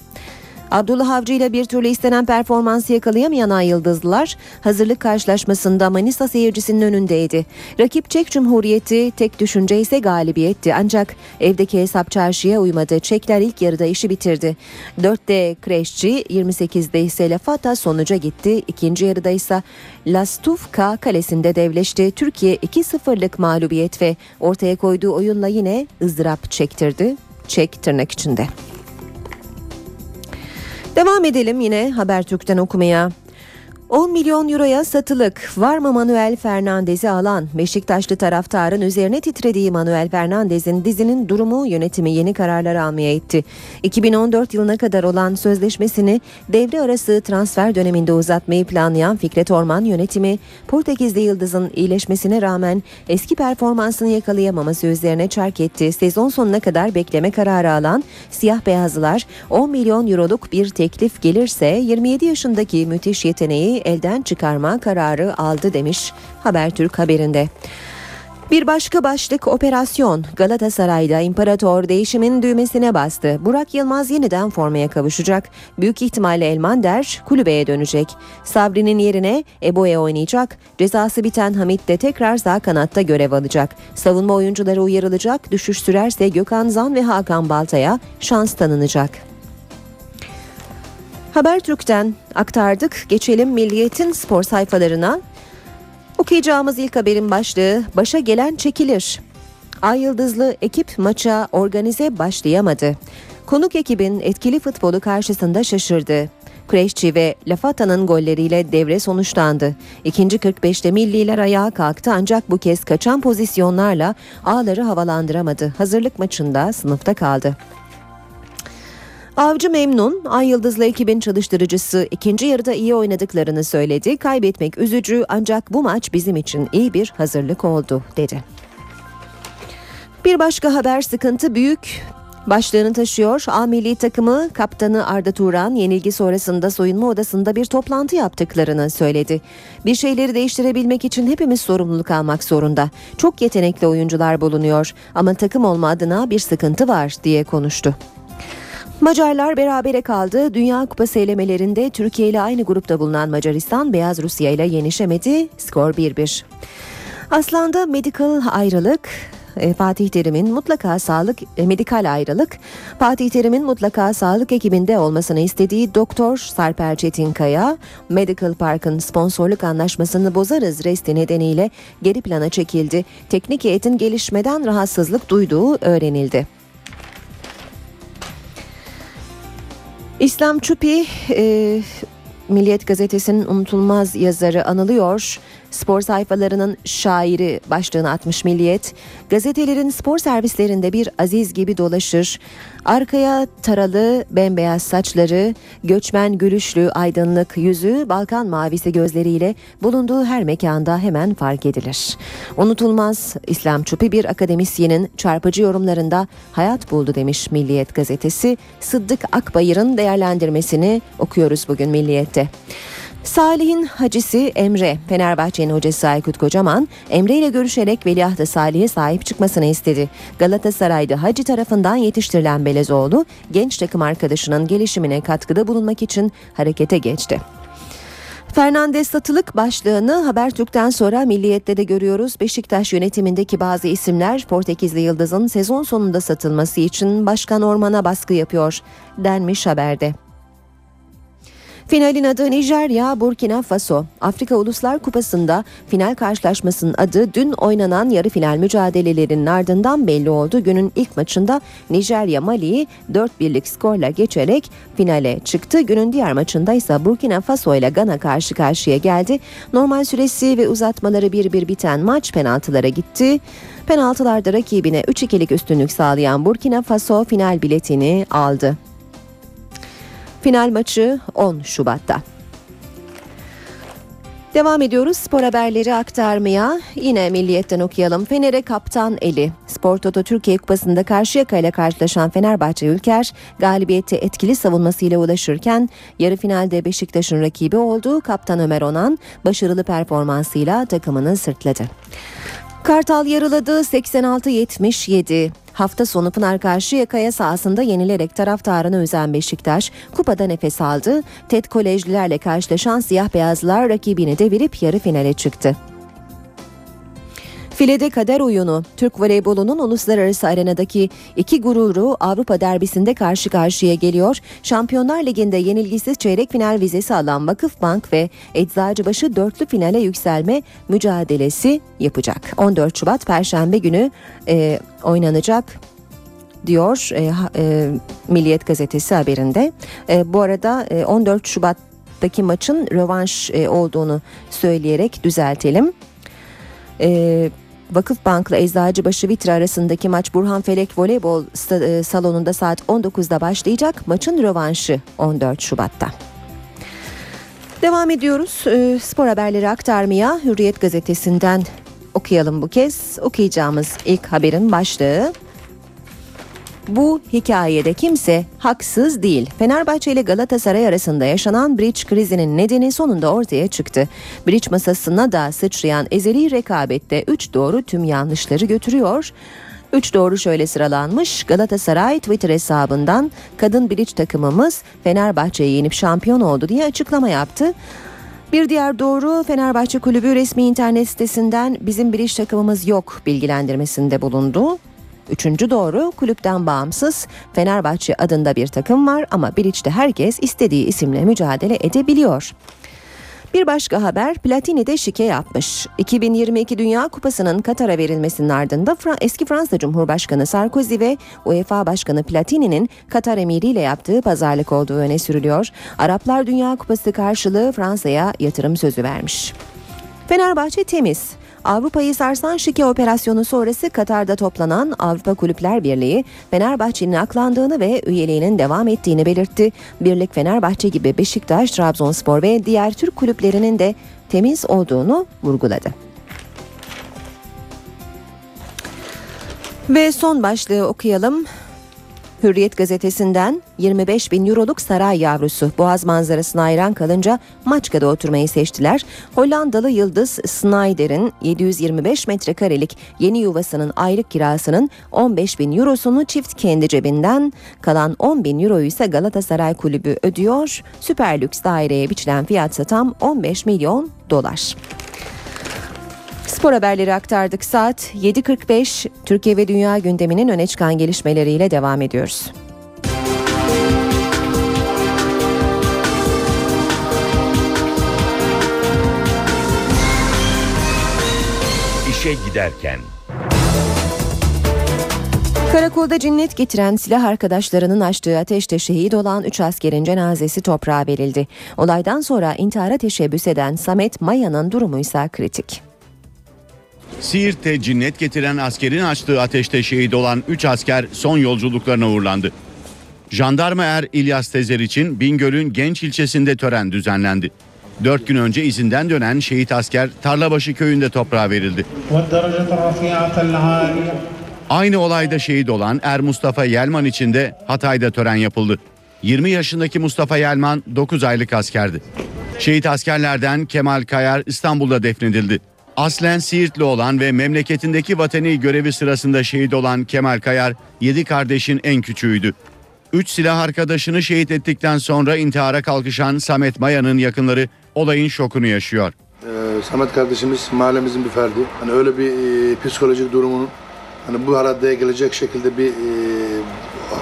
Abdullah Avcı ile bir türlü istenen performansı yakalayamayan Ay Yıldızlılar hazırlık karşılaşmasında Manisa seyircisinin önündeydi. Rakip Çek Cumhuriyeti, tek düşünce ise galibiyetti. Ancak evdeki hesap çarşıya uymadı. Çekler ilk yarıda işi bitirdi. 4'te Kreşçi, 28'de ise Lafata sonuca gitti. İkinci yarıda ise Lastufka kalesinde devleşti. Türkiye 2-0'lık mağlubiyet ve ortaya koyduğu oyunla yine ızdırap çektirdi. Çek tırnak içinde. Devam edelim yine Habertürk'ten okumaya. 10 milyon euroya satılık var mı Manuel Fernandez'i alan? Beşiktaşlı taraftarın üzerine titrediği Manuel Fernandez'in dizinin durumu yönetimi yeni kararlar almaya itti. 2014 yılına kadar olan sözleşmesini devre arası transfer döneminde uzatmayı planlayan Fikret Orman yönetimi, Portekizli Yıldız'ın iyileşmesine rağmen eski performansını yakalayamaması üzerine çark etti. Sezon sonuna kadar bekleme kararı alan Siyah Beyazlılar 10 milyon euroluk bir teklif gelirse 27 yaşındaki müthiş yeteneği elden çıkarma kararı aldı demiş Habertürk haberinde. Bir başka başlık operasyon. Galatasaray'da imparator değişimin düğmesine bastı. Burak Yılmaz yeniden formaya kavuşacak. Büyük ihtimalle Elmander kulübeye dönecek. Sabri'nin yerine Ebo'ya oynayacak. Cezası biten Hamit de tekrar sağ kanatta görev alacak. Savunma oyuncuları uyarılacak. Düşüş sürerse Gökhan Zan ve Hakan Balta'ya şans tanınacak. Habertürk'ten aktardık. Geçelim Milliyet'in spor sayfalarına. Okuyacağımız ilk haberin başlığı: başa gelen çekilir. Ay Yıldızlı ekip maça organize başlayamadı. Konuk ekibin etkili futbolu karşısında şaşırdı. Kreşçi ve Lafata'nın golleriyle devre sonuçlandı. İkinci 45'te milliler ayağa kalktı ancak bu kez kaçan pozisyonlarla ağları havalandıramadı. Hazırlık maçında sınıfta kaldı. Avcı memnun, Ay Yıldızlı ekibin çalıştırıcısı ikinci yarıda iyi oynadıklarını söyledi. Kaybetmek üzücü ancak bu maç bizim için iyi bir hazırlık oldu dedi. Bir başka haber sıkıntı büyük başlığını taşıyor. A Milli Takımı kaptanı Arda Turan yenilgi sonrasında soyunma odasında bir toplantı yaptıklarını söyledi. Bir şeyleri değiştirebilmek için hepimiz sorumluluk almak zorunda. Çok yetenekli oyuncular bulunuyor ama takım olma adına bir sıkıntı var diye konuştu. Macarlar berabere kaldı. Dünya Kupası elemelerinde Türkiye ile aynı grupta bulunan Macaristan Beyaz Rusya ile yenişemedi. Skor 1-1. Aslan'da medikal ayrılık. Fatih Terim'in mutlaka sağlık ekibinde olmasını istediği Doktor Sarper Çetinkaya, Medical Park'ın sponsorluk anlaşmasını bozarız resti nedeniyle geri plana çekildi. Teknik heyetin gelişmeden rahatsızlık duyduğu öğrenildi. İslam Çupi, Milliyet Gazetesi'nin unutulmaz yazarı anılıyor. Spor sayfalarının şairi başlığını atmış Milliyet. Gazetelerin spor servislerinde bir aziz gibi dolaşır. Arkaya taralı bembeyaz saçları, göçmen gülüşlü aydınlık yüzü, Balkan mavisi gözleriyle bulunduğu her mekanda hemen fark edilir. Unutulmaz İslam Çupi bir akademisyenin çarpıcı yorumlarında hayat buldu demiş Milliyet Gazetesi. Sıddık Akbayır'ın değerlendirmesini okuyoruz bugün Milliyet'te. Salih'in hacisi Emre, Fenerbahçe'nin hocası Aykut Kocaman, Emre ile görüşerek veliahtı Salih'e sahip çıkmasını istedi. Galatasaray'da Hacı tarafından yetiştirilen Belezoğlu, genç takım arkadaşının gelişimine katkıda bulunmak için harekete geçti. Fernandez satılık başlığını Haber Türk'ten sonra Milliyet'te de görüyoruz. Beşiktaş yönetimindeki bazı isimler Portekizli Yıldız'ın sezon sonunda satılması için Başkan Orman'a baskı yapıyor denmiş haberde. Finalin adı Nijerya, Burkina Faso. Afrika Uluslar Kupası'nda final karşılaşmasının adı dün oynanan yarı final mücadelelerinin ardından belli oldu. Günün ilk maçında Nijerya Mali'yi 4-1'lik skorla geçerek finale çıktı. Günün diğer maçında ise Burkina Faso ile Gana karşı karşıya geldi. Normal süresi ve uzatmaları 1-1 biten maç penaltılara gitti. Penaltılarda rakibine 3-2'lik üstünlük sağlayan Burkina Faso final biletini aldı. Final maçı 10 Şubat'ta. Devam ediyoruz spor haberleri aktarmaya. Yine Milliyet'ten okuyalım. Fener'e kaptan eli. Spor Toto Türkiye Kupası'nda Karşıyaka ile karşılaşan Fenerbahçe Ülker galibiyete etkili savunmasıyla ulaşırken yarı finalde Beşiktaş'ın rakibi olduğu kaptan Ömer Onan başarılı performansıyla takımını sırtladı. Kartal yarıladı 86-77. Hafta sonu Pınar Karşıyaka'ya sahasında yenilerek taraftarını üzen Beşiktaş kupada nefes aldı. TED Kolejlilerle karşılaşan siyah beyazlar rakibini devirip yarı finale çıktı. Filede kader oyunu. Türk voleybolunun uluslararası arenadaki iki gururu Avrupa derbisinde karşı karşıya geliyor. Şampiyonlar Ligi'nde yenilgisiz çeyrek final vizesi alan Vakıfbank ve Eczacıbaşı dörtlü finale yükselme mücadelesi yapacak. 14 Şubat Perşembe günü oynanacak diyor Milliyet Gazetesi haberinde. Bu arada 14 Şubat'taki maçın rövanş olduğunu söyleyerek düzeltelim. Vakıfbank'la Eczacıbaşı Vitra arasındaki maç Burhanfelek Voleybol Salonu'nda saat 19'da başlayacak. Maçın rövanşı 14 Şubat'ta. Devam ediyoruz spor haberleri aktarmaya. Hürriyet gazetesinden okuyalım bu kez. Okuyacağımız ilk haberin başlığı: bu hikayede kimse haksız değil. Fenerbahçe ile Galatasaray arasında yaşanan bridge krizinin nedeni sonunda ortaya çıktı. Bridge masasına da sıçrayan ezeli rekabette 3 doğru tüm yanlışları götürüyor. 3 doğru şöyle sıralanmış. Galatasaray Twitter hesabından kadın bridge takımımız Fenerbahçe'yi yenip şampiyon oldu diye açıklama yaptı. Bir diğer doğru, Fenerbahçe Kulübü resmi internet sitesinden bizim bridge takımımız yok bilgilendirmesinde bulundu. Üçüncü doğru, kulüpten bağımsız Fenerbahçe adında bir takım var ama Bilic'te herkes istediği isimle mücadele edebiliyor. Bir başka haber, Platini'de şike yapmış. 2022 Dünya Kupası'nın Katar'a verilmesinin ardında eski Fransa Cumhurbaşkanı Sarkozy ve UEFA Başkanı Platini'nin Katar emiriyle yaptığı pazarlık olduğu öne sürülüyor. Araplar Dünya Kupası karşılığı Fransa'ya yatırım sözü vermiş. Fenerbahçe temiz. Avrupa'yı sarsan şike operasyonu sonrası Katar'da toplanan Avrupa Kulüpler Birliği, Fenerbahçe'nin aklandığını ve üyeliğinin devam ettiğini belirtti. Birlik Fenerbahçe gibi Beşiktaş, Trabzonspor ve diğer Türk kulüplerinin de temiz olduğunu vurguladı. Ve son başlığı okuyalım. Hürriyet gazetesinden 25.000 euroluk saray yavrusu Boğaz manzarasına hayran kalınca Maçka'da oturmayı seçtiler. Hollandalı Yıldız Snyder'in 725 metrekarelik yeni yuvasının aylık kirasının 15.000 eurosunu çift kendi cebinden, kalan 10.000 euroyu ise Galatasaray Kulübü ödüyor. Süper lüks daireye biçilen fiyatsa tam $15 milyon. Spor haberleri aktardık. Saat 7.45. Türkiye ve dünya gündeminin öne çıkan gelişmeleriyle devam ediyoruz. İşe giderken. Karakolda cinnet getiren silah arkadaşlarının açtığı ateşte şehit olan 3 askerin cenazesi toprağa verildi. Olaydan sonra intihara teşebbüs eden Samet Maya'nın durumu ise kritik. Siirt'te cinnet getiren askerin açtığı ateşte şehit olan 3 asker son yolculuklarına uğurlandı. Jandarma er İlyas Tezer için Bingöl'ün Genç ilçesinde tören düzenlendi. 4 gün önce izinden dönen şehit asker Tarlabaşı köyünde toprağa verildi. Aynı olayda şehit olan er Mustafa Yelman için de Hatay'da tören yapıldı. 20 yaşındaki Mustafa Yelman 9 aylık askerdi. Şehit askerlerden Kemal Kayar İstanbul'da defnedildi. Aslen Siirtli olan ve memleketindeki vatani görevi sırasında şehit olan Kemal Kayar 7 kardeşin en küçüğüydü. 3 silah arkadaşını şehit ettikten sonra intihara kalkışan Samet Maya'nın yakınları olayın şokunu yaşıyor. Samet kardeşimiz mahallemizin bir ferdi. Hani öyle bir psikolojik durumunun hani bu haradaya gelecek şekilde bir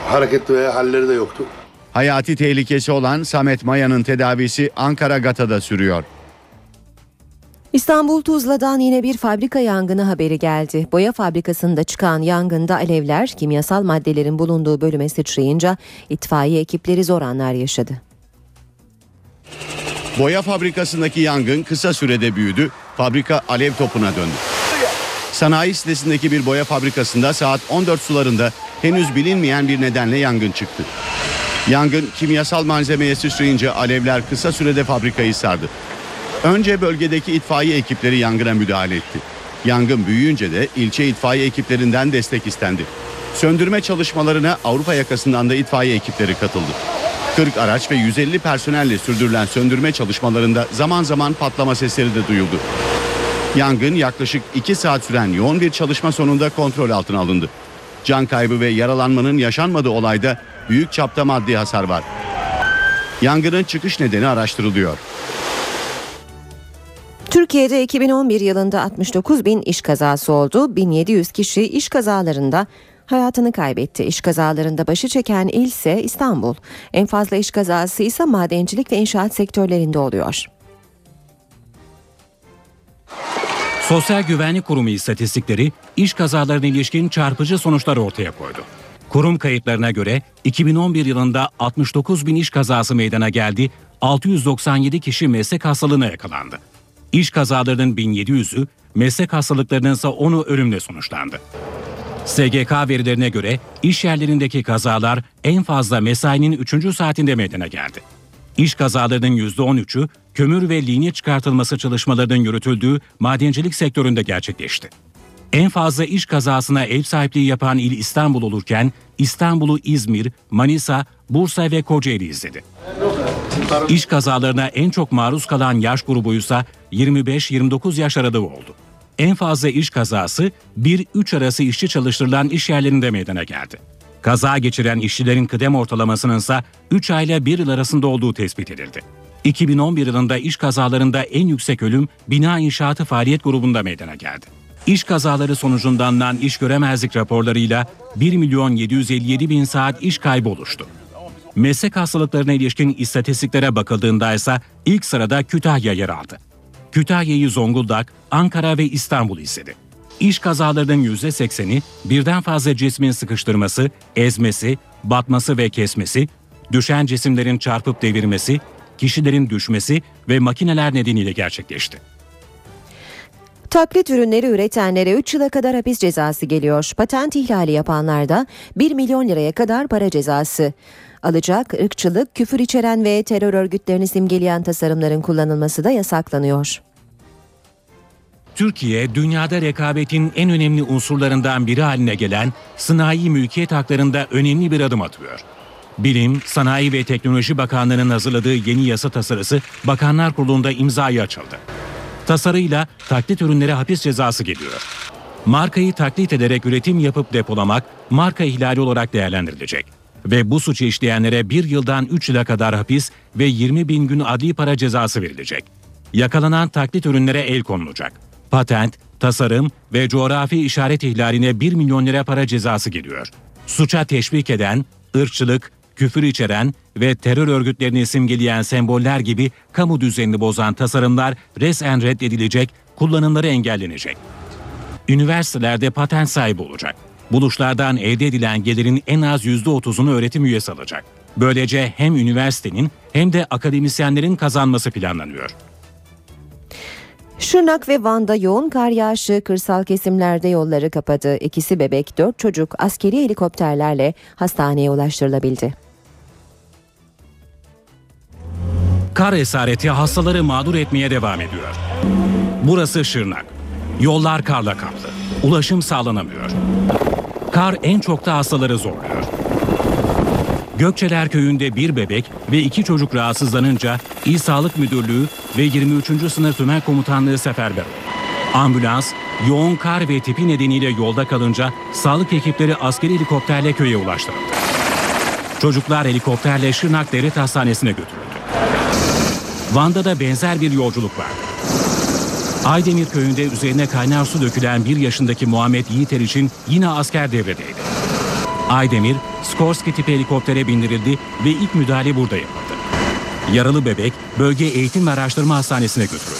hareket veya halleri de yoktu. Hayati tehlikesi olan Samet Maya'nın tedavisi Ankara Gata'da sürüyor. İstanbul Tuzla'dan yine bir fabrika yangını haberi geldi. Boya fabrikasında çıkan yangında alevler kimyasal maddelerin bulunduğu bölüme sıçrayınca itfaiye ekipleri zor anlar yaşadı. Boya fabrikasındaki yangın kısa sürede büyüdü, fabrika alev topuna döndü. Sanayi sitesindeki bir boya fabrikasında saat 14 sularında henüz bilinmeyen bir nedenle yangın çıktı. Yangın kimyasal malzemeye sıçrayınca alevler kısa sürede fabrikayı sardı. Önce bölgedeki itfaiye ekipleri yangına müdahale etti. Yangın büyüyünce de ilçe itfaiye ekiplerinden destek istendi. Söndürme çalışmalarına Avrupa yakasından da itfaiye ekipleri katıldı. 40 araç ve 150 personelle sürdürülen söndürme çalışmalarında zaman zaman patlama sesleri de duyuldu. Yangın yaklaşık 2 saat süren yoğun bir çalışma sonunda kontrol altına alındı. Can kaybı ve yaralanmanın yaşanmadığı olayda büyük çapta maddi hasar var. Yangının çıkış nedeni araştırılıyor. Türkiye'de 2011 yılında 69 bin iş kazası oldu. 1700 kişi iş kazalarında hayatını kaybetti. İş kazalarında başı çeken il ise İstanbul. En fazla iş kazası ise madencilik ve inşaat sektörlerinde oluyor. Sosyal Güvenlik Kurumu istatistikleri iş kazalarına ilişkin çarpıcı sonuçları ortaya koydu. Kurum kayıtlarına göre 2011 yılında 69 bin iş kazası meydana geldi. 697 kişi meslek hastalığına yakalandı. İş kazalarının 1700'ü, meslek hastalıklarının ise 10'u ölümle sonuçlandı. SGK verilerine göre iş yerlerindeki kazalar en fazla mesainin 3. saatinde meydana geldi. İş kazalarının %13'ü kömür ve line çıkartılması çalışmalarının yürütüldüğü madencilik sektöründe gerçekleşti. En fazla iş kazasına ev sahipliği yapan il İstanbul olurken İstanbul'u İzmir, Manisa, Bursa ve Kocaeli izledi. İş kazalarına en çok maruz kalan yaş grubuysa 25-29 yaş aralığı oldu. En fazla iş kazası 1-3 arası işçi çalıştırılan iş yerlerinde meydana geldi. Kaza geçiren işçilerin kıdem ortalamasının ise 3 ay ile 1 yıl arasında olduğu tespit edildi. 2011 yılında iş kazalarında en yüksek ölüm bina inşaatı faaliyet grubunda meydana geldi. İş kazaları sonucundan iş göremezlik raporlarıyla 1.757.000 saat iş kaybı oluştu. Meslek hastalıklarına ilişkin istatistiklere bakıldığında ise ilk sırada Kütahya yer aldı. Kütahya'yı Zonguldak, Ankara ve İstanbul izledi. İş kazalarının %80'i birden fazla cismin sıkıştırması, ezmesi, batması ve kesmesi, düşen cisimlerin çarpıp devirmesi, kişilerin düşmesi ve makineler nedeniyle gerçekleşti. Taklit ürünleri üretenlere 3 yıla kadar hapis cezası geliyor. Patent ihlali yapanlar da 1 milyon liraya kadar para cezası alacak. Irkçılık, küfür içeren ve terör örgütlerini simgeleyen tasarımların kullanılması da yasaklanıyor. Türkiye, dünyada rekabetin en önemli unsurlarından biri haline gelen sanayi mülkiyet haklarında önemli bir adım atıyor. Bilim, Sanayi ve Teknoloji Bakanlığı'nın hazırladığı yeni yasa tasarısı Bakanlar Kurulu'nda imzaya açıldı. Tasarıyla taklit ürünlere hapis cezası geliyor. Markayı taklit ederek üretim yapıp depolamak marka ihlali olarak değerlendirilecek. Ve bu suçu işleyenlere 1 yıldan 3 yıla kadar hapis ve 20 bin gün adli para cezası verilecek. Yakalanan taklit ürünlere el konulacak. Patent, tasarım ve coğrafi işaret ihlaline 1 milyon lira para cezası geliyor. Suça teşvik eden, ırkçılık, küfür içeren ve terör örgütlerini simgeleyen semboller gibi kamu düzenini bozan tasarımlar resmen reddedilecek, kullanımları engellenecek. Üniversitelerde patent sahibi olacak. Buluşlardan elde edilen gelirin en az %30'unu öğretim üyesi alacak. Böylece hem üniversitenin hem de akademisyenlerin kazanması planlanıyor. Şırnak ve Van'da yoğun kar yağışı kırsal kesimlerde yolları kapadı. İkisi bebek, 4 çocuk askeri helikopterlerle hastaneye ulaştırılabildi. Kar esareti hastaları mağdur etmeye devam ediyor. Burası Şırnak. Yollar karla kaplı. Ulaşım sağlanamıyor. Kar en çok da hastaları zorluyor. Gökçeler köyünde bir bebek ve 2 çocuk rahatsızlanınca İl Sağlık Müdürlüğü ve 23. Sınır Tümen Komutanlığı seferber oldu. Ambulans, yoğun kar ve tipi nedeniyle yolda kalınca sağlık ekipleri askeri helikopterle köye ulaştırıldı. Çocuklar helikopterle Şırnak Devlet Hastanesi'ne götürüldü. Van'da da benzer bir yolculuk vardı. Aydemir köyünde üzerine kaynar su dökülen 1 yaşındaki Muhammed Yiğiter için yine asker devredeydi. Aydemir, Skorsky tipi helikoptere bindirildi ve ilk müdahale burada yapıldı. Yaralı bebek bölge eğitim ve araştırma hastanesine götürüldü.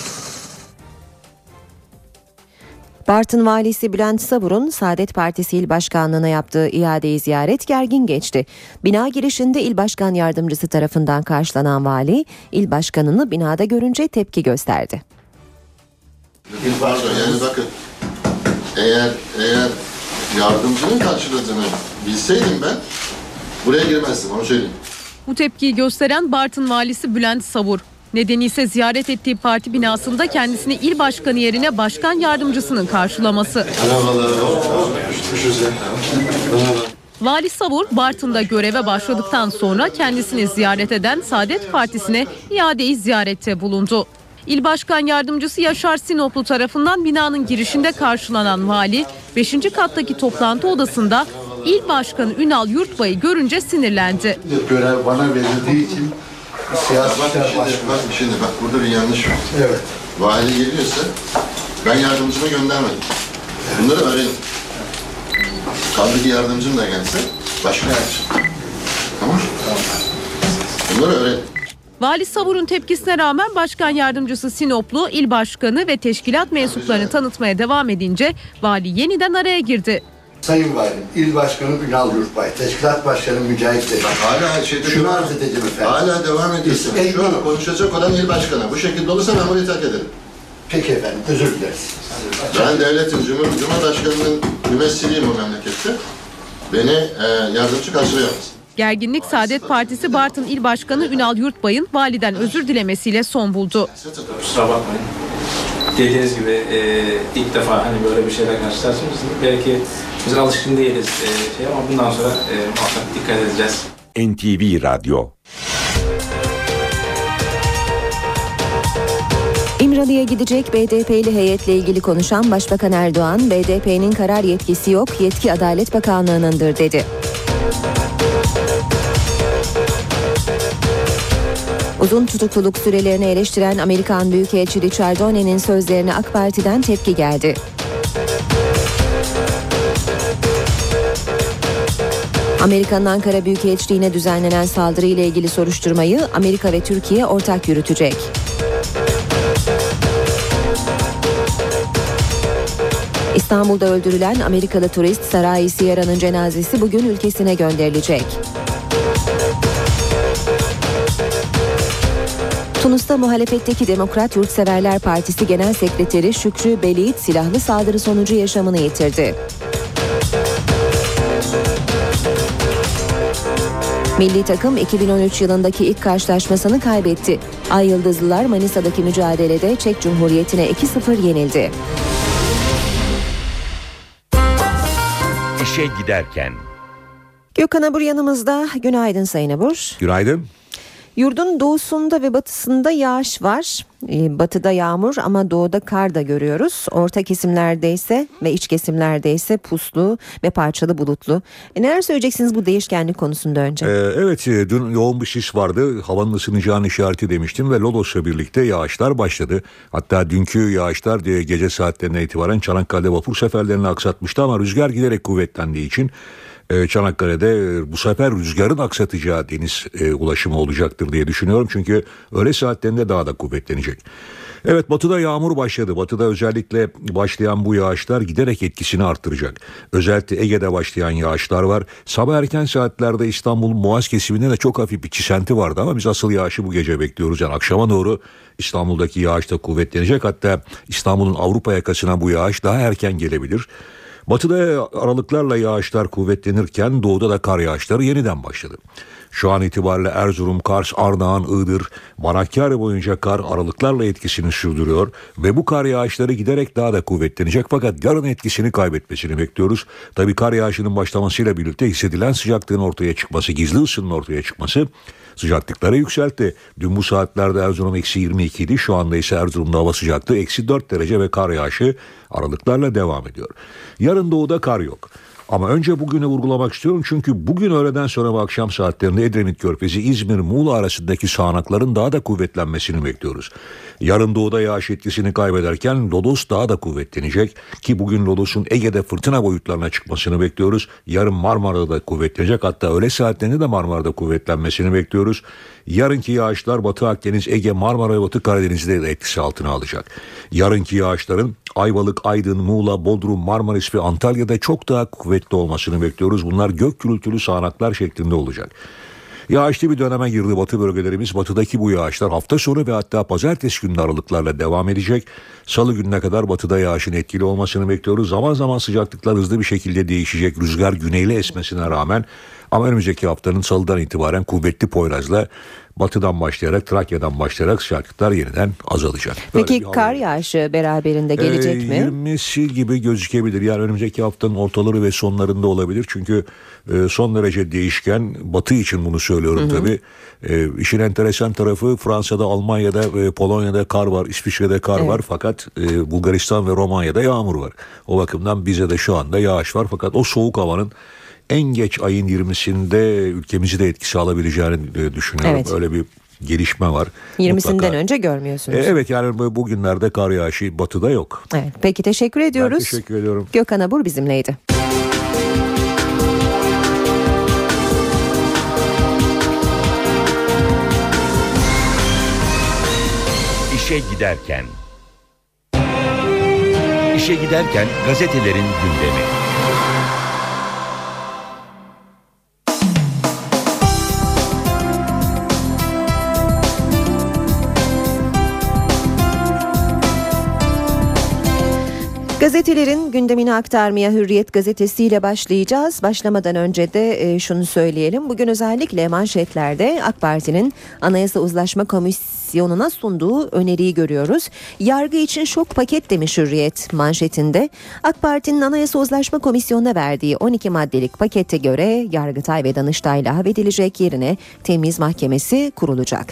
Bartın valisi Bülent Savur'un Saadet Partisi il başkanlığına yaptığı iadeyi ziyaret gergin geçti. Bina girişinde il başkan yardımcısı tarafından karşılanan vali, il başkanını binada görünce tepki gösterdi. Pardon, yani bakın, eğer yardımcının karşıladığını bilseydim ben buraya girmezdim, onu söyleyeyim. Bu tepkiyi gösteren Bartın valisi Bülent Savur. Nedeni ise ziyaret ettiği parti binasında kendisini il başkanı yerine başkan yardımcısının karşılaması. Vali Savur, Bartın'da göreve başladıktan sonra kendisini ziyaret eden Saadet Partisi'ne iadeyi ziyarette bulundu. İl Başkan Yardımcısı Yaşar Sinoplu tarafından binanın girişinde karşılanan vali, 5. kattaki toplantı odasında İl Başkanı Ünal Yurtbay'ı görünce sinirlendi. Görev bana verildiği için siyasetler başkanı. Şimdi bak, burada bir yanlış var. Evet. Vali geliyorsa ben yardımcıma göndermedim. Bunları öğrenin. Kaldı ki yardımcım da gelse başka yardımcım. Tamam. Bunları öğrenin. Vali Savur'un tepkisine rağmen başkan yardımcısı Sinoplu, il başkanı ve teşkilat mensuplarını tanıtmaya devam edince vali yeniden araya girdi. Sayın Valim, il başkanı Ünal Yurtbay, teşkilat başkanı Mücahit Bey. Hala şeyde şunu arz edeceğim efendim. Hala devam ediyorsun. Şu an konuşacak olan il başkanı. Bu şekilde olursa ben bunu itaat ederim. Peki efendim, özür dileriz. Ben devletin, Cumhurbaşkanı'nın mümessiliyim o memlekette. Beni yardımcı karşılayamaz. Gerginlik Saadet Partisi Bartın İl Başkanı Ünal Yurtbay'ın validen özür dilemesiyle son buldu. Kusura bakmayın. Dediğiniz gibi ilk defa hani böyle bir şeyler karşılaştınız. Belki biz alışkın değiliz ama bundan sonra muhakkak dikkat edeceğiz. NTV Radyo. İmralı'ya gidecek BDP'li heyetle ilgili konuşan Başbakan Erdoğan, BDP'nin karar yetkisi yok, yetki Adalet Bakanlığı'nındır dedi. Uzun tutukluluk sürelerini eleştiren Amerikan Büyükelçisi Ricciardone'nin sözlerine AK Parti'den tepki geldi. Amerika'nın Ankara Büyükelçiliğine düzenlenen saldırı ile ilgili soruşturmayı Amerika ve Türkiye ortak yürütecek. İstanbul'da öldürülen Amerikalı turist Sarai Sierra'nın cenazesi bugün ülkesine gönderilecek. Tunus'ta muhalefetteki Demokrat Yurtseverler Partisi Genel Sekreteri Şükrü Belit silahlı saldırı sonucu yaşamını yitirdi. Milli takım 2013 yılındaki ilk karşılaşmasını kaybetti. Ay Yıldızlılar Manisa'daki mücadelede Çek Cumhuriyeti'ne 2-0 yenildi. İşe giderken. Gökhan Abur yanımızda. Günaydın Sayın Abur. Günaydın. Yurdun doğusunda ve batısında yağış var. Batıda yağmur ama doğuda kar da görüyoruz. Orta kesimlerde ise ve iç kesimlerde ise puslu ve parçalı bulutlu. Neler söyleyeceksiniz bu değişkenlik konusunda önce? Evet, dün yoğun bir sis vardı. Havanın ısınacağını işareti demiştim ve Lodos'la birlikte yağışlar başladı. Hatta dünkü yağışlar gece saatlerine itibaren Çanakkale'de vapur seferlerini aksatmıştı ama rüzgar giderek kuvvetlendiği için Çanakkale'de bu sefer rüzgarın aksatacağı deniz ulaşımı olacaktır diye düşünüyorum. Çünkü öğle saatlerinde daha da kuvvetlenecek. Evet, batıda yağmur başladı. Batıda özellikle başlayan bu yağışlar giderek etkisini arttıracak. Özellikle Ege'de başlayan yağışlar var. Sabah erken saatlerde İstanbul'un Boğaz kesiminde de çok hafif bir çisenti vardı ama biz asıl yağışı bu gece bekliyoruz. Yani akşama doğru İstanbul'daki yağış da kuvvetlenecek. Hatta İstanbul'un Avrupa yakasına bu yağış daha erken gelebilir. Batıda aralıklarla yağışlar kuvvetlenirken doğuda da kar yağışları yeniden başladı. Şu an itibariyle Erzurum, Kars, Ardahan, Iğdır, Marakkari boyunca kar aralıklarla etkisini sürdürüyor ve bu kar yağışları giderek daha da kuvvetlenecek fakat yarın etkisini kaybetmesini bekliyoruz. Tabii kar yağışının başlamasıyla birlikte hissedilen sıcaklığın ortaya çıkması, gizli ısının ortaya çıkması sıcaklıkları yükseltti. Dün bu saatlerde Erzurum -22 idi. Şu anda ise Erzurum'da hava sıcaklığı -4 derece ve kar yağışı aralıklarla devam ediyor. Yarın doğuda kar yok. Ama önce bugünü vurgulamak istiyorum çünkü bugün öğleden sonra ve akşam saatlerinde Edremit Körfezi, İzmir, Muğla arasındaki sağanakların daha da kuvvetlenmesini bekliyoruz. Yarın doğuda yağış etkisini kaybederken Lodos daha da kuvvetlenecek ki bugün Lodos'un Ege'de fırtına boyutlarına çıkmasını bekliyoruz. Yarın Marmara'da da kuvvetlenecek, hatta öğle saatlerinde de Marmara'da kuvvetlenmesini bekliyoruz. Yarınki yağışlar Batı Akdeniz, Ege, Marmara ve Batı Karadeniz'de de etkisi altına alacak. Yarınki yağışların Ayvalık, Aydın, Muğla, Bodrum, Marmaris ve Antalya'da çok daha kuvvetli olmasını bekliyoruz. Bunlar gök gürültülü sağanaklar şeklinde olacak. Yağışlı bir döneme girdi batı bölgelerimiz. Batıdaki bu yağışlar hafta sonu ve hatta pazartesi günü aralıklarla devam edecek. Salı gününe kadar batıda yağışın etkili olmasını bekliyoruz. Zaman zaman sıcaklıklar hızlı bir şekilde değişecek. Rüzgar güneyle esmesine rağmen ama önümüzdeki haftanın salıdan itibaren kuvvetli Poyraz'la batıdan başlayarak, Trakya'dan başlayarak sıcaklıklar yeniden azalacak. Böyle peki kar yağışı beraberinde gelecek mi? 20'si gibi gözükebilir. Yani önümüzdeki haftanın ortaları ve sonlarında olabilir. Çünkü son derece değişken. Batı için bunu söylüyorum tabii. İşin enteresan tarafı Fransa'da, Almanya'da, Polonya'da kar var, İsviçre'de kar var. Fakat Bulgaristan ve Romanya'da yağmur var. O bakımdan bize de şu anda yağış var. Fakat o soğuk havanın en geç ayın 20'sinde ülkemizi de etkisi alabileceğini düşünüyorum. Evet. Öyle bir gelişme var. 20'sinden mutlaka önce görmüyorsunuz. Evet, yani bugünlerde kar yağışı batıda yok. Evet, peki teşekkür ediyoruz. Ben teşekkür ediyorum. Gökhan Abur bizimleydi. İşe giderken. İşe giderken gazetelerin gündemi. Gazetelerin gündemini aktarmaya Hürriyet gazetesiyle başlayacağız. Başlamadan önce de şunu söyleyelim. Bugün özellikle manşetlerde AK Parti'nin Anayasa Uzlaşma Komisyonu'na sunduğu öneriyi görüyoruz. Yargı için şok paket demiş Hürriyet manşetinde. AK Parti'nin Anayasa Uzlaşma Komisyonu'na verdiği 12 maddelik pakete göre Yargıtay ve Danıştay lağv edilecek, yerine Temiz Mahkemesi kurulacak.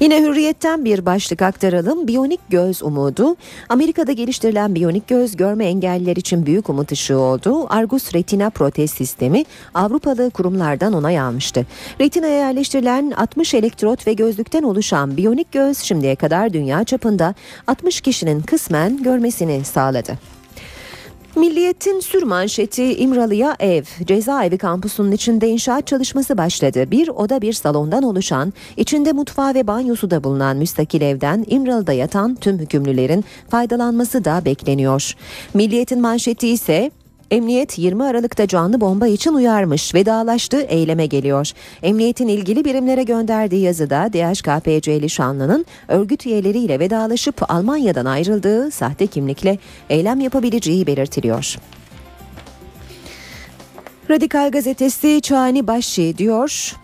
Yine Hürriyet'ten bir başlık aktaralım. Biyonik göz umudu. Amerika'da geliştirilen biyonik göz görme engelliler için büyük umut ışığı oldu. Argus retina protez sistemi Avrupalı kurumlardan onay almıştı. Retinaya yerleştirilen 60 elektrot ve gözlükten oluşan biyonik göz şimdiye kadar dünya çapında 60 kişinin kısmen görmesini sağladı. Milliyet'in sürmanşeti İmralı'ya ev. Cezaevi kampüsünün içinde inşaat çalışması başladı. Bir oda bir salondan oluşan, içinde mutfağı ve banyosu da bulunan müstakil evden İmralı'da yatan tüm hükümlülerin faydalanması da bekleniyor. Milliyet'in manşeti ise Emniyet 20 Aralık'ta canlı bomba için uyarmış, vedalaştı, eyleme geliyor. Emniyetin ilgili birimlere gönderdiği yazıda DHKPC'li Şanlı'nın örgüt üyeleriyle vedalaşıp Almanya'dan ayrıldığı, sahte kimlikle eylem yapabileceği belirtiliyor. Radikal gazetesi Çağani Başşi diyor: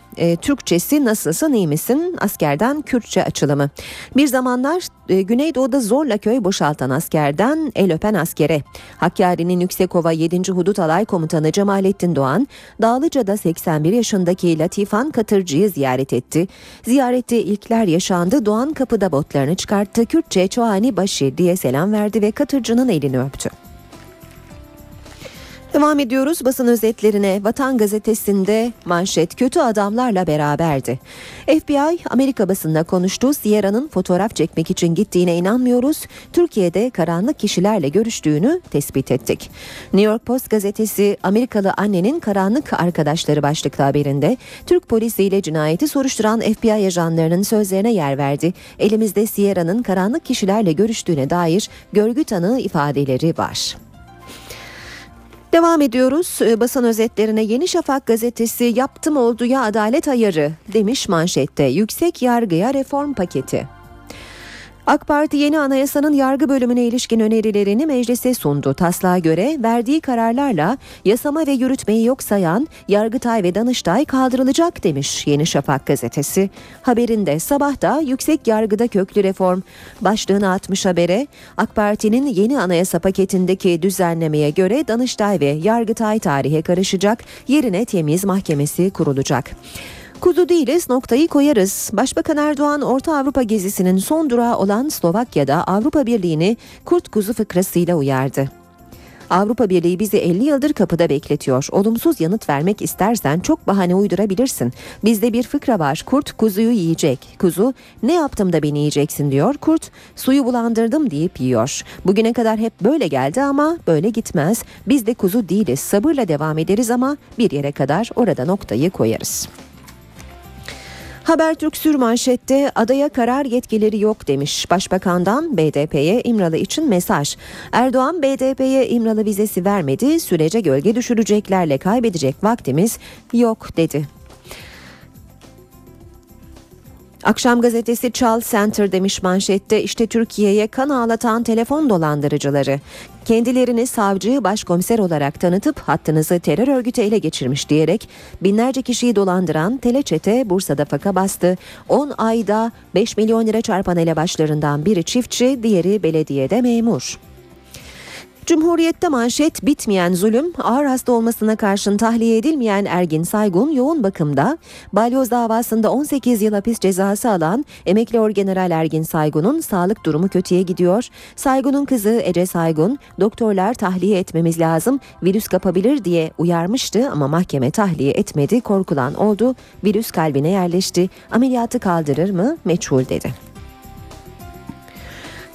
Türkçesi nasılsın iyi misin? Askerden Kürtçe açılımı. Bir zamanlar Güneydoğu'da zorla köy boşaltan askerden el öpen askere. Hakkari'nin Yüksekova 7. Hudut Alay Komutanı Cemalettin Doğan, Dağlıca'da 81 yaşındaki Latifan Katırcı'yı ziyaret etti. Ziyarette ilkler yaşandı. Doğan kapıda botlarını çıkarttı. Kürtçe Çoğani Başı diye selam verdi ve Katırcı'nın elini öptü. Devam ediyoruz basın özetlerine. Vatan gazetesinde manşet kötü adamlarla beraberdi. FBI Amerika basınına konuştu. Sierra'nın fotoğraf çekmek için gittiğine inanmıyoruz. Türkiye'de karanlık kişilerle görüştüğünü tespit ettik. New York Post gazetesi Amerikalı annenin karanlık arkadaşları başlıklı haberinde Türk polisiyle cinayeti soruşturan FBI ajanlarının sözlerine yer verdi. Elimizde Sierra'nın karanlık kişilerle görüştüğüne dair görgü tanığı ifadeleri var. Devam ediyoruz basın özetlerine. Yeni Şafak gazetesi yaptım oldu ya adalet ayarı demiş manşette. Yüksek yargıya reform paketi. AK Parti yeni anayasanın yargı bölümüne ilişkin önerilerini meclise sundu. Taslağa göre verdiği kararlarla yasama ve yürütmeyi yok sayan Yargıtay ve Danıştay kaldırılacak demiş Yeni Şafak gazetesi. Haberinde Sabah da yüksek yargıda köklü reform başlığını atmış habere. AK Parti'nin yeni anayasa paketindeki düzenlemeye göre Danıştay ve Yargıtay tarihe karışacak, yerine temyiz mahkemesi kurulacak. Kuzu değiliz, noktayı koyarız. Başbakan Erdoğan Orta Avrupa gezisinin son durağı olan Slovakya'da Avrupa Birliği'ni kurt kuzu fıkrasıyla uyardı. Avrupa Birliği bizi 50 yıldır kapıda bekletiyor. Olumsuz yanıt vermek istersen çok bahane uydurabilirsin. Bizde bir fıkra var. Kurt kuzuyu yiyecek. Kuzu ne yaptım da beni yiyeceksin diyor. Kurt suyu bulandırdım deyip yiyor. Bugüne kadar hep böyle geldi ama böyle gitmez. Biz de kuzu değiliz. Sabırla devam ederiz ama bir yere kadar, orada noktayı koyarız. Haber Türk sürmanşette adaya karar yetkileri yok demiş. Başbakandan BDP'ye İmralı için mesaj. Erdoğan BDP'ye İmralı vizesi vermedi, sürece gölge düşüreceklerle kaybedecek vaktimiz yok dedi. Akşam gazetesi Çal Center demiş manşette. İşte Türkiye'ye kan ağlatan telefon dolandırıcıları. Kendilerini savcı, başkomiser olarak tanıtıp hattınızı terör örgütü ele geçirmiş diyerek binlerce kişiyi dolandıran teleçete Bursa'da faka bastı. 10 ayda 5 milyon lira çarpan elebaşlarından biri çiftçi, diğeri belediyede memur. Cumhuriyet'te manşet bitmeyen zulüm, ağır hasta olmasına karşın tahliye edilmeyen Ergin Saygun yoğun bakımda. Balyoz davasında 18 yıl hapis cezası alan emekli orgeneral Ergin Saygun'un sağlık durumu kötüye gidiyor. Saygun'un kızı Ece Saygun, doktorlar tahliye etmemiz lazım, virüs kapabilir diye uyarmıştı ama mahkeme tahliye etmedi, korkulan oldu, virüs kalbine yerleşti, ameliyatı kaldırır mı meçhul dedi.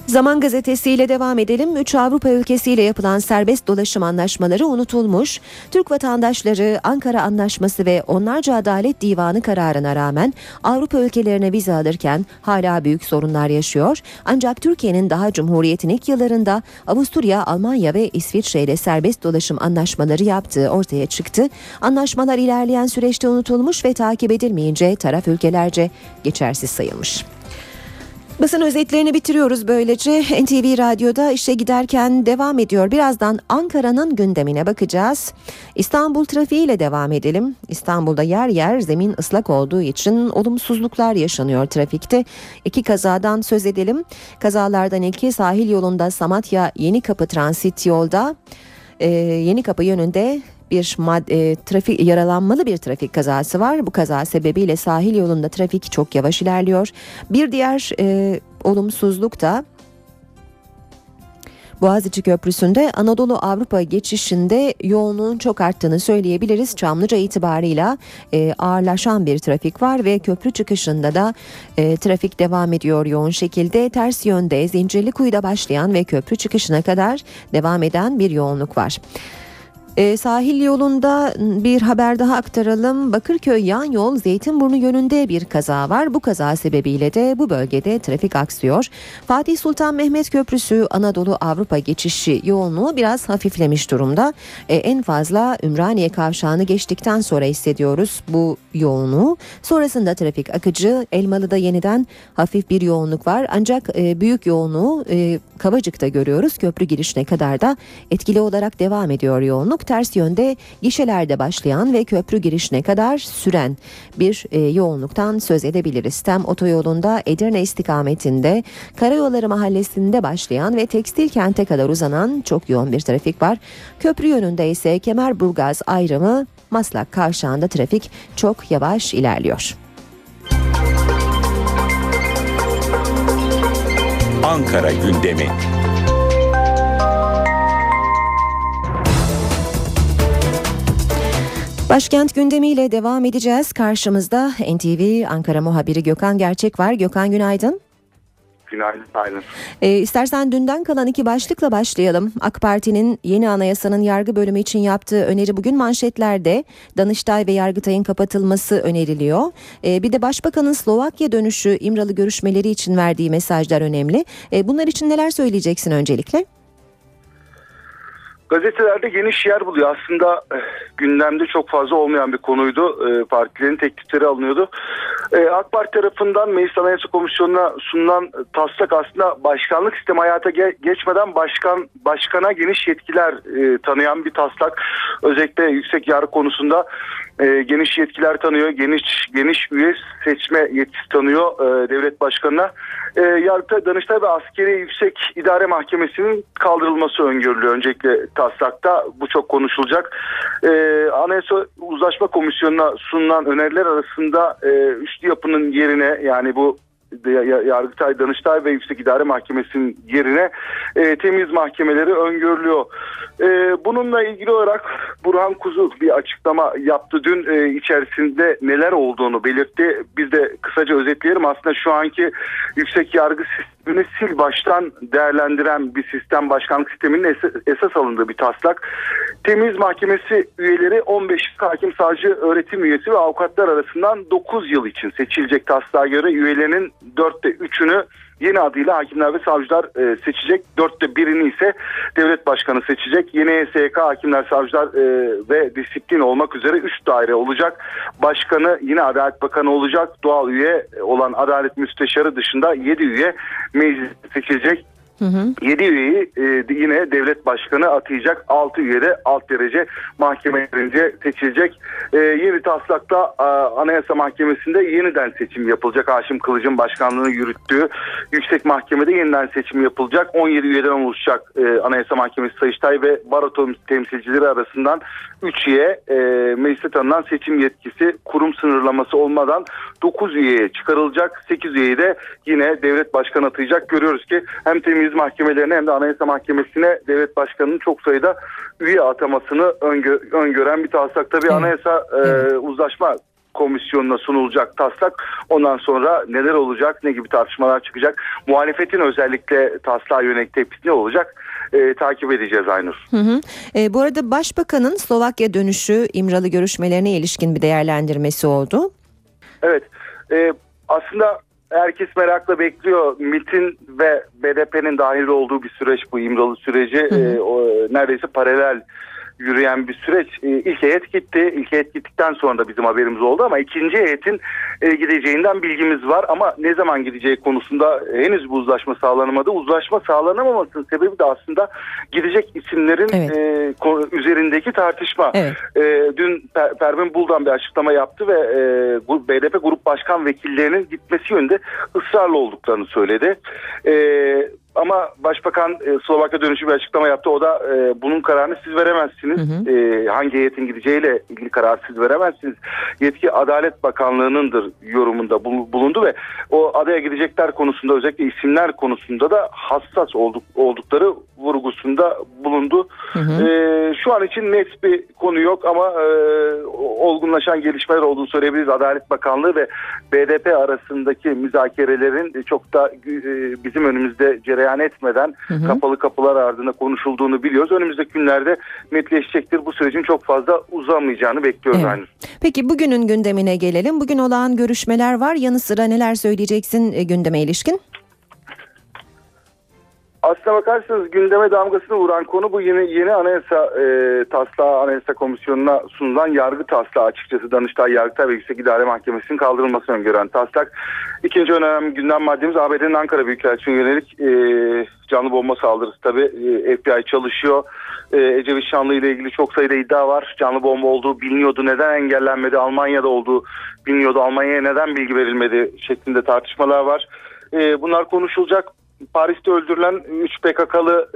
Zaman gazetesiyle devam edelim. 3 Avrupa ülkesiyle yapılan serbest dolaşım anlaşmaları unutulmuş. Türk vatandaşları Ankara Anlaşması ve onlarca Adalet Divanı kararına rağmen Avrupa ülkelerine vize alırken hala büyük sorunlar yaşıyor. Ancak Türkiye'nin daha Cumhuriyet'in ilk yıllarında Avusturya, Almanya ve İsviçre ile serbest dolaşım anlaşmaları yaptığı ortaya çıktı. Anlaşmalar ilerleyen süreçte unutulmuş ve takip edilmeyince taraf ülkelerce geçersiz sayılmış. Basın özetlerini bitiriyoruz böylece. NTV Radyo'da işe giderken devam ediyor. Birazdan Ankara'nın gündemine bakacağız. İstanbul trafiğiyle devam edelim. İstanbul'da yer yer zemin ıslak olduğu için olumsuzluklar yaşanıyor trafikte. 2 kazadan söz edelim. Kazalardan ilki sahil yolunda Samatya Yenikapı transit yolda. Yenikapı yönünde yaralanmalı bir trafik kazası var. Bu kaza sebebiyle sahil yolunda trafik çok yavaş ilerliyor. Bir diğer olumsuzluk da Boğaziçi Köprüsü'nde Anadolu Avrupa geçişinde yoğunluğun çok arttığını söyleyebiliriz. Çamlıca itibarıyla ağırlaşan bir trafik var ve köprü çıkışında da trafik devam ediyor yoğun şekilde. Ters yönde Zincirlikuyu'da başlayan ve köprü çıkışına kadar devam eden bir yoğunluk var. Sahil yolunda bir haber daha aktaralım. Bakırköy yan yol Zeytinburnu yönünde bir kaza var. Bu kaza sebebiyle de bu bölgede trafik aksıyor. Fatih Sultan Mehmet Köprüsü Anadolu Avrupa geçişi yoğunluğu biraz hafiflemiş durumda. En fazla Ümraniye kavşağını geçtikten sonra hissediyoruz bu yoğunluğu. Sonrasında trafik akıcı. Elmalı'da yeniden hafif bir yoğunluk var. Ancak büyük yoğunluğu Kavacık'ta görüyoruz. Köprü girişine kadar da etkili olarak devam ediyor yoğunluk. Ters yönde gişelerde başlayan ve köprü girişine kadar süren bir yoğunluktan söz edebiliriz. TEM otoyolunda Edirne istikametinde Karayolları Mahallesi'nde başlayan ve Tekstil Kent'e kadar uzanan çok yoğun bir trafik var. Köprü yönünde ise Kemerburgaz ayrımı Maslak kavşağında trafik çok yavaş ilerliyor. Ankara gündemi. Başkent gündemiyle devam edeceğiz. Karşımızda NTV Ankara muhabiri Gökhan Gerçek var. Gökhan günaydın. Günaydın. İstersen dünden kalan iki başlıkla başlayalım. AK Parti'nin yeni anayasanın yargı bölümü için yaptığı öneri bugün manşetlerde. Danıştay ve Yargıtay'ın kapatılması öneriliyor. Bir de Başbakan'ın Slovakya dönüşü, İmralı görüşmeleri için verdiği mesajlar önemli. Bunlar için neler söyleyeceksin öncelikle? Gazetelerde geniş yer buluyor. Aslında gündemde çok fazla olmayan bir konuydu. Partilerin teklifleri alınıyordu. AK Parti tarafından Meclis Anayasa Komisyonu'na sunulan taslak aslında başkanlık sistemi hayata geçmeden başkana geniş yetkiler tanıyan bir taslak. Özellikle yüksek yargı konusunda geniş yetkiler tanıyor. Geniş üye seçme yetkisi tanıyor devlet başkanına. Yargıtay, Danıştay ve Askeri Yüksek İdare Mahkemesi'nin kaldırılması öngörülüyor. Öncelikle taslakta bu çok konuşulacak. Anayasa Uzlaşma Komisyonu'na sunulan öneriler arasında üçlü yapının yerine, yani bu Yargıtay, Danıştay ve Yüksek İdare Mahkemesi'nin yerine temiz mahkemeleri öngörülüyor. Bununla ilgili olarak Burhan Kuzu bir açıklama yaptı. Dün içerisinde neler olduğunu belirtti. Biz de kısaca özetleyelim. Aslında şu anki yüksek yargı sistemini sil baştan değerlendiren bir sistem, başkanlık sisteminin esas alındığı bir taslak. Temiz mahkemesi üyeleri 15 hakim, savcı, öğretim üyesi ve avukatlar arasından 9 yıl için seçilecek. Taslağa göre üyelerinin 4'te 3'ünü yeni adıyla hakimler ve savcılar seçecek. 4'te birini ise devlet başkanı seçecek. Yeni HSYK, hakimler, savcılar ve disiplin olmak üzere 3 daire olacak. Başkanı yine Adalet Bakanı olacak. Doğal üye olan Adalet Müsteşarı dışında 7 üye meclis seçilecek. 7 üyeyi yine devlet başkanı atayacak. 6 üye de alt derece mahkemelerince seçilecek. Yeni taslakta Anayasa Mahkemesi'nde yeniden seçim yapılacak. Haşim Kılıç'ın başkanlığını yürüttüğü yüksek mahkemede yeniden seçim yapılacak. 17 üyeden oluşacak Anayasa Mahkemesi. Sayıştay ve Baro temsilcileri arasından 3 üye meclise tanınan seçim yetkisi kurum sınırlaması olmadan 9 üyeye çıkarılacak. 8 üyeyi de yine devlet başkanı atayacak. Görüyoruz ki hem temiz mahkemelerine hem de Anayasa Mahkemesi'ne devlet başkanının çok sayıda üye atamasını öngören bir taslak. Tabii Anayasa Uzlaşma Komisyonu'na sunulacak taslak. Ondan sonra neler olacak, ne gibi tartışmalar çıkacak, muhalefetin özellikle taslağa yönelik tepkisi ne olacak takip edeceğiz Aynur. Bu arada Başbakan'ın Slovakya dönüşü, İmralı görüşmelerine ilişkin bir değerlendirmesi oldu. Evet. Aslında herkes merakla bekliyor. MİT'in ve BDP'nin dahil olduğu bir süreç bu İmralı süreci. Neredeyse paralel yürüyen bir süreç. İlk heyet gitti. İlk heyet gittikten sonra da bizim haberimiz oldu ama ikinci heyetin gideceğinden bilgimiz var. Ama ne zaman gideceği konusunda henüz bu uzlaşma sağlanamadı. Uzlaşma sağlanamamasının sebebi de aslında gidecek isimlerin üzerindeki tartışma. Evet. Dün Pervin Buldan bir açıklama yaptı ve BDP Grup Başkan Vekillerinin gitmesi yönünde ısrarlı olduklarını söyledi. Ama Başbakan Slovakya dönüşü bir açıklama yaptı. O da bunun kararını siz veremezsiniz. Hı hı. Hangi heyetin gideceğiyle ilgili kararı siz veremezsiniz. Yetki Adalet Bakanlığı'nındır yorumunda bulundu ve o adaya gidecekler konusunda, özellikle isimler konusunda da hassas oldukları vurgusunda bulundu. Hı hı. Şu an için net bir konu yok ama olgunlaşan gelişmeler olduğunu söyleyebiliriz. Adalet Bakanlığı ve BDP arasındaki müzakerelerin çok da bizim önümüzde cereyan etmeden, hı hı, kapalı kapılar ardında konuşulduğunu biliyoruz. Önümüzdeki günlerde netleşecektir. Bu sürecin çok fazla uzamayacağını bekliyoruz. Evet. Aynı. Peki bugünün gündemine gelelim. Bugün olağan görüşmeler var. Yanı sıra neler söyleyeceksin gündeme ilişkin? Aslına bakarsanız gündeme damgasını vuran konu bu yeni anayasa taslağı, Anayasa Komisyonu'na sunulan yargı taslağı açıkçası. Danıştay, Yargıtay ve Yüksek İdare Mahkemesi'nin kaldırılmasını öngören taslak. İkinci önemli gündem maddemiz ABD'nin Ankara Büyükelçisi'ne yönelik canlı bomba saldırısı. Tabii FBI çalışıyor. Ecevit Şanlı ile ilgili çok sayıda iddia var. Canlı bomba olduğu biliniyordu. Neden engellenmedi? Almanya'da olduğu biliniyordu. Almanya'ya neden bilgi verilmedi? Şeklinde tartışmalar var. Bunlar konuşulacak. Paris'te öldürülen 3 PKK'lı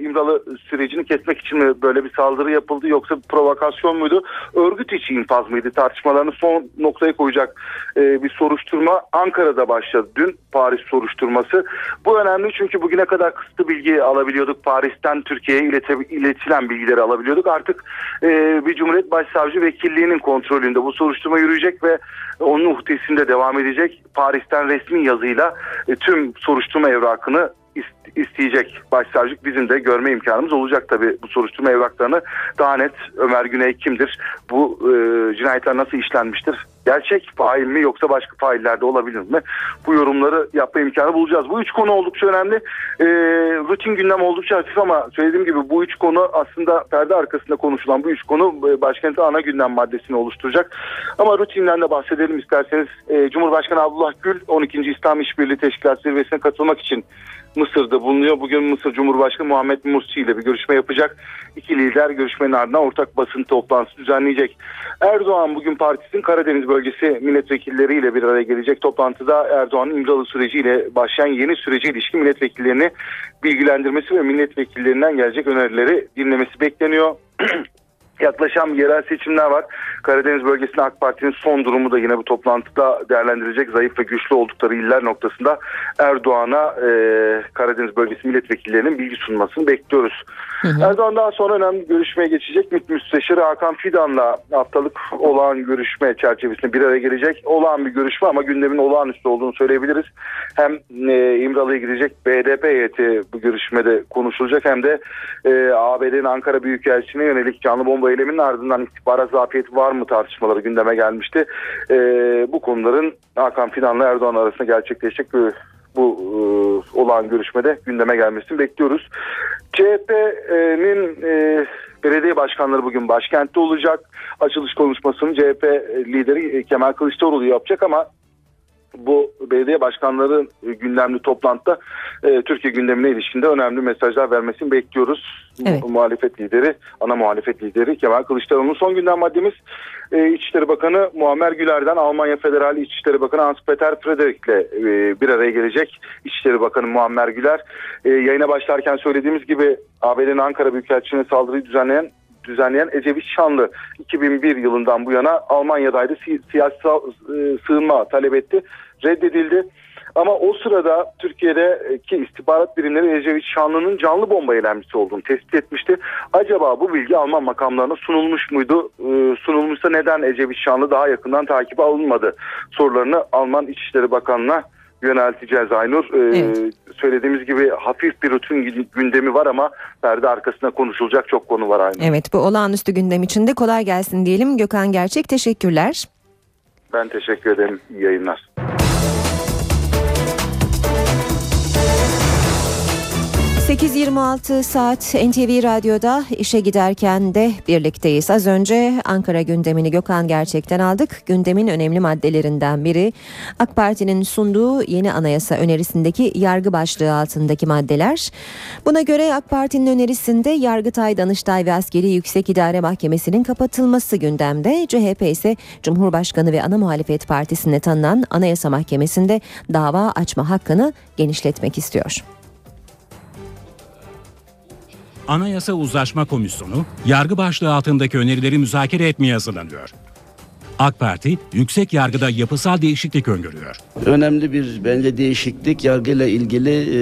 İmralı sürecini kesmek için mi böyle bir saldırı yapıldı, yoksa bir provokasyon muydu? Örgüt içi infaz mıydı? Tartışmalarını son noktaya koyacak bir soruşturma Ankara'da başladı dün, Paris soruşturması. Bu önemli çünkü bugüne kadar kısıtlı bilgi alabiliyorduk. Paris'ten Türkiye'ye iletilen bilgileri alabiliyorduk. Artık bir Cumhuriyet Başsavcı Vekilliği'nin kontrolünde bu soruşturma yürüyecek ve onun uhdesinde devam edecek. Paris'ten resmi yazıyla tüm soruşturma evrakını isteyecek başsavcılık. Bizim de görme imkanımız olacak tabii bu soruşturma evraklarını. Daha net Ömer Güney kimdir? Bu cinayetler nasıl işlenmiştir? Gerçek fail mi yoksa başka faillerde olabilir mi? Bu yorumları yapma imkanı bulacağız. Bu üç konu oldukça önemli. Rutin gündem oldukça hafif ama söylediğim gibi bu üç konu aslında perde arkasında konuşulan bu üç konu başkentin ana gündem maddesini oluşturacak. Ama rutinden de bahsedelim isterseniz. Cumhurbaşkanı Abdullah Gül 12. İslam İşbirliği Teşkilatı zirvesine katılmak için Mısır'da bulunuyor. Bugün Mısır Cumhurbaşkanı Muhammed Mursi ile bir görüşme yapacak. İki lider görüşmenin ardından ortak basın toplantısı düzenleyecek. Erdoğan bugün partisinin Karadeniz bölgesi milletvekilleriyle bir araya gelecek. Toplantıda Erdoğan'ın İmralı süreciyle başlayan yeni sürece ilişkin milletvekillerini bilgilendirmesi ve milletvekillerinden gelecek önerileri dinlemesi bekleniyor. Yaklaşan yerel seçimler var. Karadeniz bölgesinde AK Parti'nin son durumu da yine bu toplantıda değerlendirilecek. Zayıf ve güçlü oldukları iller noktasında Erdoğan'a Karadeniz bölgesi milletvekillerinin bilgi sunmasını bekliyoruz. Hı hı. Erdoğan daha sonra önemli bir görüşmeye geçecek. MİT Müsteşarı Hakan Fidan'la haftalık olağan görüşme çerçevesinde bir araya gelecek. Olağan bir görüşme ama gündemin olağanüstü olduğunu söyleyebiliriz. Hem İmralı'ya gidecek BDP heyeti bu görüşmede konuşulacak, hem de ABD'nin Ankara Büyükelçisi'ne yönelik canlı bomba eyleminin ardından istihbarat zafiyeti var mı tartışmaları gündeme gelmişti. Bu konuların Hakan Fidan'la Erdoğan arasında gerçekleşecek bu olağan görüşmede gündeme gelmesini bekliyoruz. CHP'nin belediye başkanları bugün başkentte olacak. Açılış konuşmasını CHP lideri Kemal Kılıçdaroğlu yapacak ama bu belediye başkanları gündemli toplantıda Türkiye gündemine ilişkin de önemli mesajlar vermesini bekliyoruz. Evet. Ana muhalefet lideri Kemal Kılıçdaroğlu'nun son gündem maddemiz İçişleri Bakanı Muammer Güler'den Almanya Federal İçişleri Bakanı Hans-Peter Frederik'le bir araya gelecek. İçişleri Bakanı Muammer Güler yayına başlarken söylediğimiz gibi ABD'nin Ankara Büyükelçiliğine saldırıyı düzenleyen Ecevit Şanlı 2001 yılından bu yana Almanya'daydı. Siyasi sığınma talep etti. Reddedildi. Ama o sırada Türkiye'deki istihbarat birimleri Ecevit Şanlı'nın canlı bomba eylemcisi olduğunu tespit etmişti. Acaba bu bilgi Alman makamlarına sunulmuş muydu? Sunulmuşsa neden Ecevit Şanlı daha yakından takibe alınmadı? Sorularını Alman İçişleri Bakanlığı'na yönelteceğiz Aynur. Evet. Söylediğimiz gibi hafif bir rutin gündemi var ama perde arkasında konuşulacak çok konu var Aynur. Evet, bu olağanüstü gündem içinde kolay gelsin diyelim. Gökhan Gerçek, teşekkürler. Ben teşekkür ederim. İyi yayınlar. ...8.26 saat NTV Radyo'da işe giderken de birlikteyiz. Az önce Ankara gündemini Gökhan Gerçek'ten aldık. Gündemin önemli maddelerinden biri AK Parti'nin sunduğu yeni anayasa önerisindeki yargı başlığı altındaki maddeler. Buna göre AK Parti'nin önerisinde Yargıtay, Danıştay ve Askeri Yüksek İdare Mahkemesi'nin kapatılması gündemde. CHP ise Cumhurbaşkanı ve ana muhalefet partisine tanınan Anayasa Mahkemesi'nde dava açma hakkını genişletmek istiyor. Anayasa Uzlaşma Komisyonu, yargı başlığı altındaki önerileri müzakere etmeye hazırlanıyor. AK Parti, yüksek yargıda yapısal değişiklik öngörüyor. Önemli bir bence değişiklik, yargıyla ilgili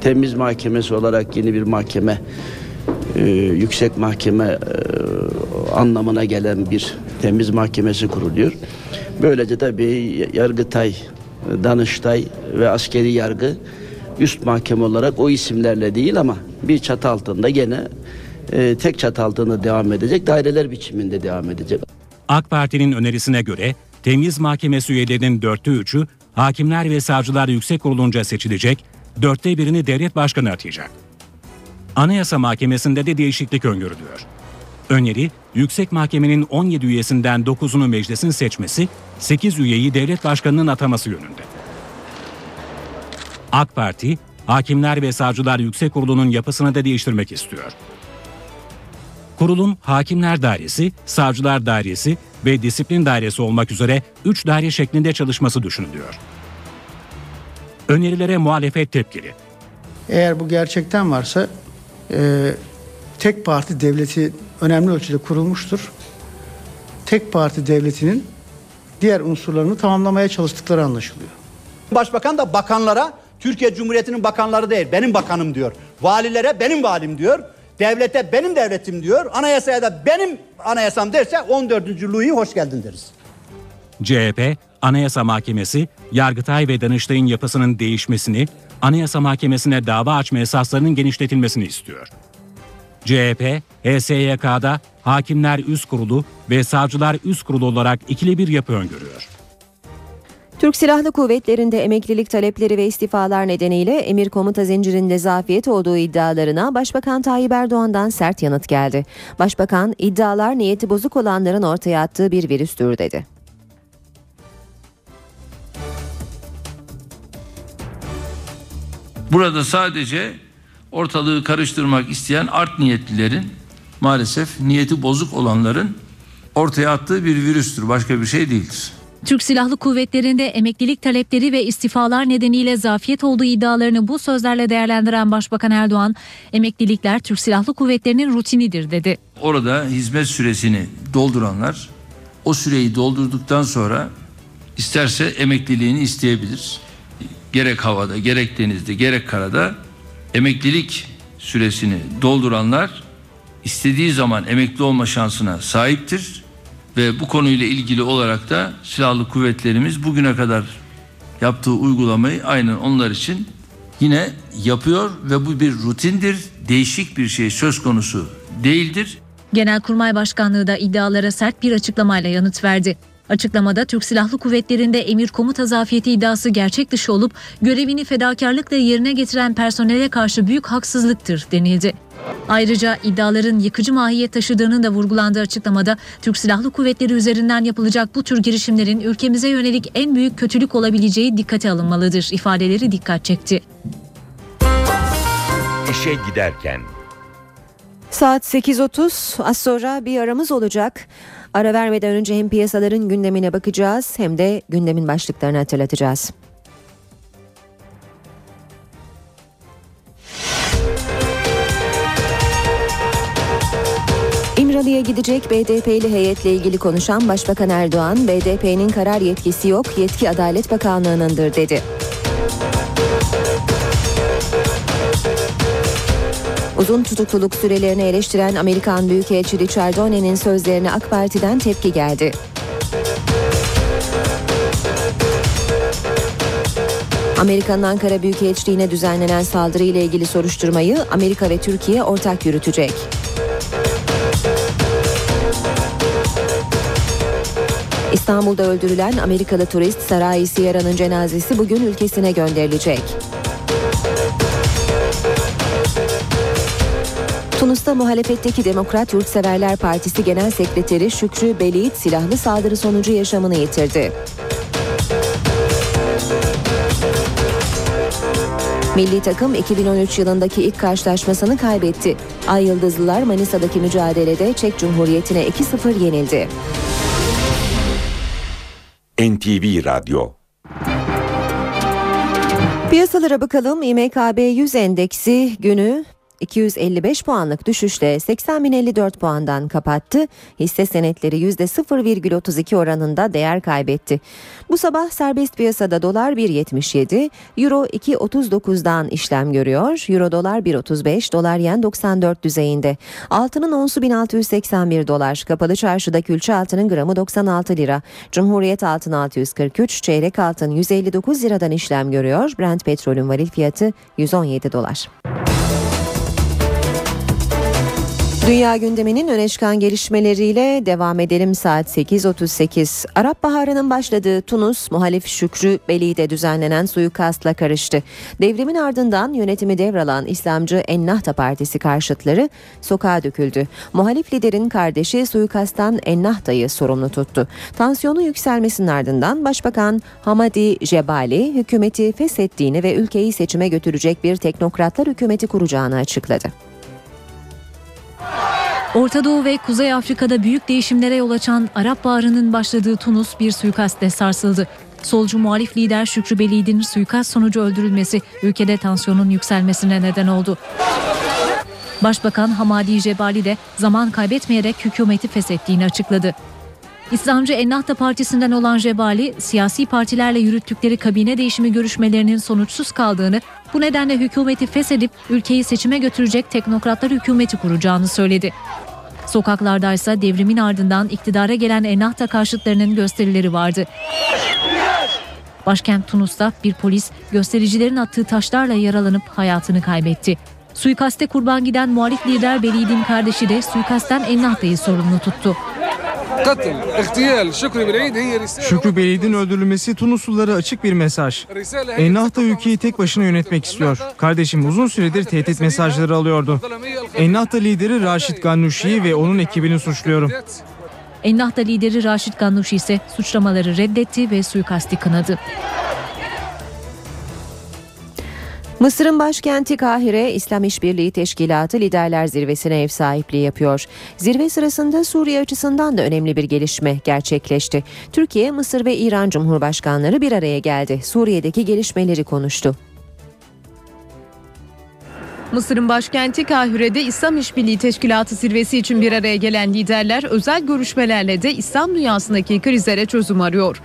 temiz mahkemesi olarak yeni bir mahkeme, yüksek mahkeme anlamına gelen bir temiz mahkemesi kuruluyor. Böylece tabii Yargıtay, Danıştay ve askeri yargı üst mahkeme olarak o isimlerle değil ama bir çatı altında gene tek çatı altında devam edecek, daireler biçiminde devam edecek. AK Parti'nin önerisine göre temiz mahkemesi üyelerinin 4'te 3'ü Hakimler ve Savcılar Yüksek Kurulu'nca seçilecek, 4'te 1'ini devlet başkanı atayacak. Anayasa Mahkemesi'nde de değişiklik öngörülüyor. Öneri, Yüksek Mahkemenin 17 üyesinden 9'unu meclisin seçmesi, 8 üyeyi devlet başkanının ataması yönünde. AK Parti, Hakimler ve Savcılar Yüksek Kurulu'nun yapısını da değiştirmek istiyor. Kurulun Hakimler Dairesi, Savcılar Dairesi ve Disiplin Dairesi olmak üzere 3 daire şeklinde çalışması düşünülüyor. Önerilere muhalefet tepkili. Eğer bu gerçekten varsa tek parti devleti önemli ölçüde kurulmuştur. Tek parti devletinin diğer unsurlarını tamamlamaya çalıştıkları anlaşılıyor. Başbakan da bakanlara Türkiye Cumhuriyeti'nin bakanları değil, benim bakanım diyor. Valilere benim valim diyor. Devlete benim devletim diyor. Anayasaya da benim anayasam derse 14. Louis'e hoş geldin deriz. CHP, Anayasa Mahkemesi, Yargıtay ve Danıştay'ın yapısının değişmesini, Anayasa Mahkemesi'ne dava açma esaslarının genişletilmesini istiyor. CHP, HSYK'da Hakimler Üst Kurulu ve Savcılar Üst Kurulu olarak ikili bir yapı öngörüyor. Türk Silahlı Kuvvetleri'nde emeklilik talepleri ve istifalar nedeniyle emir komuta zincirinde zafiyet olduğu iddialarına Başbakan Tayyip Erdoğan'dan sert yanıt geldi. Başbakan, iddialar niyeti bozuk olanların ortaya attığı bir virüstür dedi. Burada sadece ortalığı karıştırmak isteyen art niyetlilerin, maalesef niyeti bozuk olanların ortaya attığı bir virüstür. Başka bir şey değildir. Türk Silahlı Kuvvetleri'nde emeklilik talepleri ve istifalar nedeniyle zafiyet olduğu iddialarını bu sözlerle değerlendiren Başbakan Erdoğan, emeklilikler Türk Silahlı Kuvvetleri'nin rutinidir dedi. Orada hizmet süresini dolduranlar o süreyi doldurduktan sonra isterse emekliliğini isteyebilir. Gerek havada, gerek denizde, gerek karada emeklilik süresini dolduranlar istediği zaman emekli olma şansına sahiptir. Ve bu konuyla ilgili olarak da silahlı kuvvetlerimiz bugüne kadar yaptığı uygulamayı aynen onlar için yine yapıyor ve bu bir rutindir. Değişik bir şey söz konusu değildir. Genelkurmay Başkanlığı da iddialara sert bir açıklamayla yanıt verdi. Açıklamada Türk Silahlı Kuvvetleri'nde emir komuta zafiyeti iddiası gerçek dışı olup görevini fedakarlıkla yerine getiren personele karşı büyük haksızlıktır denildi. Ayrıca iddiaların yıkıcı mahiyet taşıdığının da vurgulandığı açıklamada Türk Silahlı Kuvvetleri üzerinden yapılacak bu tür girişimlerin ülkemize yönelik en büyük kötülük olabileceği dikkate alınmalıdır ifadeleri dikkat çekti. İşe giderken. Saat 8.30, az sonra bir aramız olacak. Ara vermeden önce hem piyasaların gündemine bakacağız hem de gündemin başlıklarını hatırlatacağız. İmralı'ya gidecek BDP'li heyetle ilgili konuşan Başbakan Erdoğan, BDP'nin karar yetkisi yok, yetki Adalet Bakanlığı'nındır dedi. Uzun tutukluluk sürelerini eleştiren Amerikan Büyükelçisi Ricciardone'nin sözlerine AK Parti'den tepki geldi. Amerika'nın Ankara Büyükelçiliğine düzenlenen saldırıyla ilgili soruşturmayı Amerika ve Türkiye ortak yürütecek. İstanbul'da öldürülen Amerikalı turist Sarai Sierra'nın cenazesi bugün ülkesine gönderilecek. Tunus'ta muhalefetteki Demokrat Yurtseverler Partisi Genel Sekreteri Şükrü Belit silahlı saldırı sonucu yaşamını yitirdi. Milli takım 2013 yılındaki ilk karşılaşmasını kaybetti. Ay Yıldızlılar Manisa'daki mücadelede Çek Cumhuriyeti'ne 2-0 yenildi. NTV Radyo. Piyasalara bakalım. İMKB 100 endeksi günü 255 puanlık düşüşle 80.054 puandan kapattı. Hisse senetleri %0,32 oranında değer kaybetti. Bu sabah serbest piyasada dolar 1.77, euro 2.39'dan işlem görüyor. Euro dolar 1.35, dolar yen 94 düzeyinde. Altının onsu 1681 dolar. Kapalı çarşıda külçe altının gramı 96 lira. Cumhuriyet altın 643, çeyrek altın 159 liradan işlem görüyor. Brent petrolün varil fiyatı 117 dolar. Dünya gündeminin öne çıkan gelişmeleriyle devam edelim. Saat 8.38. Arap Baharı'nın başladığı Tunus, muhalif Şükrü Belit'e düzenlenen suikastla karıştı. Devrimin ardından yönetimi devralan İslamcı Ennahda Partisi karşıtları sokağa döküldü. Muhalif liderin kardeşi suikasttan Ennahda'yı sorumlu tuttu. Tansiyonu yükselmesinin ardından Başbakan Hamadi Jebali hükümeti feshettiğini ve ülkeyi seçime götürecek bir teknokratlar hükümeti kuracağını açıkladı. Orta Doğu ve Kuzey Afrika'da büyük değişimlere yol açan Arap Baharı'nın başladığı Tunus bir suikastle sarsıldı. Solcu muhalif lider Şükrü Belit'in suikast sonucu öldürülmesi ülkede tansiyonun yükselmesine neden oldu. Başbakan Hamadi Jebali de zaman kaybetmeyerek hükümeti feshettiğini açıkladı. İslamcı Ennahda Partisi'nden olan Jebali, siyasi partilerle yürüttükleri kabine değişimi görüşmelerinin sonuçsuz kaldığını, bu nedenle hükümeti feshedip ülkeyi seçime götürecek teknokratlar hükümeti kuracağını söyledi. Sokaklarda ise devrimin ardından iktidara gelen Ennahda karşıtlarının gösterileri vardı. Başkent Tunus'ta bir polis göstericilerin attığı taşlarla yaralanıp hayatını kaybetti. Suikaste kurban giden muhalif lider Belit'in kardeşi de suikastten Ennahda'yı sorumlu tuttu. Şükrü Belit'in öldürülmesi Tunuslulara açık bir mesaj. Ennahda ülkeyi tek başına yönetmek istiyor. Kardeşim uzun süredir tehdit mesajları alıyordu. Ennahda lideri Raşid Gannuşi'yi ve onun ekibini suçluyorum. Ennahda lideri Raşid Gannuşi ise suçlamaları reddetti ve suikasti kınadı. Mısır'ın başkenti Kahire, İslam İşbirliği Teşkilatı Liderler Zirvesi'ne ev sahipliği yapıyor. Zirve sırasında Suriye açısından da önemli bir gelişme gerçekleşti. Türkiye, Mısır ve İran Cumhurbaşkanları bir araya geldi. Suriye'deki gelişmeleri konuştu. Mısır'ın başkenti Kahire'de İslam İşbirliği Teşkilatı zirvesi için bir araya gelen liderler özel görüşmelerle de İslam dünyasındaki krizlere çözüm arıyor.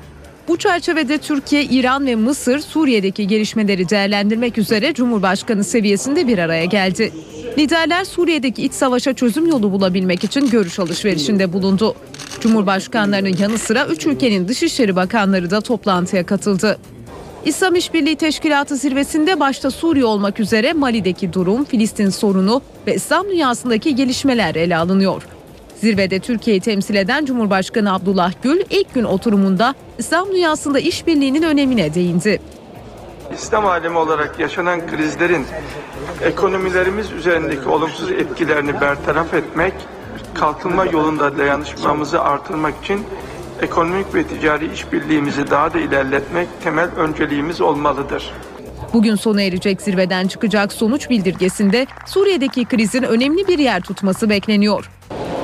Bu çerçevede Türkiye, İran ve Mısır Suriye'deki gelişmeleri değerlendirmek üzere Cumhurbaşkanı seviyesinde bir araya geldi. Liderler Suriye'deki iç savaşa çözüm yolu bulabilmek için görüş alışverişinde bulundu. Cumhurbaşkanlarının yanı sıra 3 ülkenin Dışişleri Bakanları da toplantıya katıldı. İslam İşbirliği Teşkilatı zirvesinde başta Suriye olmak üzere Mali'deki durum, Filistin sorunu ve İslam dünyasındaki gelişmeler ele alınıyor. Zirvede Türkiye'yi temsil eden Cumhurbaşkanı Abdullah Gül ilk gün oturumunda İslam dünyasında işbirliğinin önemine değindi. İslam alemi olarak yaşanan krizlerin ekonomilerimiz üzerindeki olumsuz etkilerini bertaraf etmek, kalkınma yolunda dayanışmamızı artırmak için ekonomik ve ticari işbirliğimizi daha da ilerletmek temel önceliğimiz olmalıdır. Bugün sona erecek zirveden çıkacak sonuç bildirgesinde Suriye'deki krizin önemli bir yer tutması bekleniyor.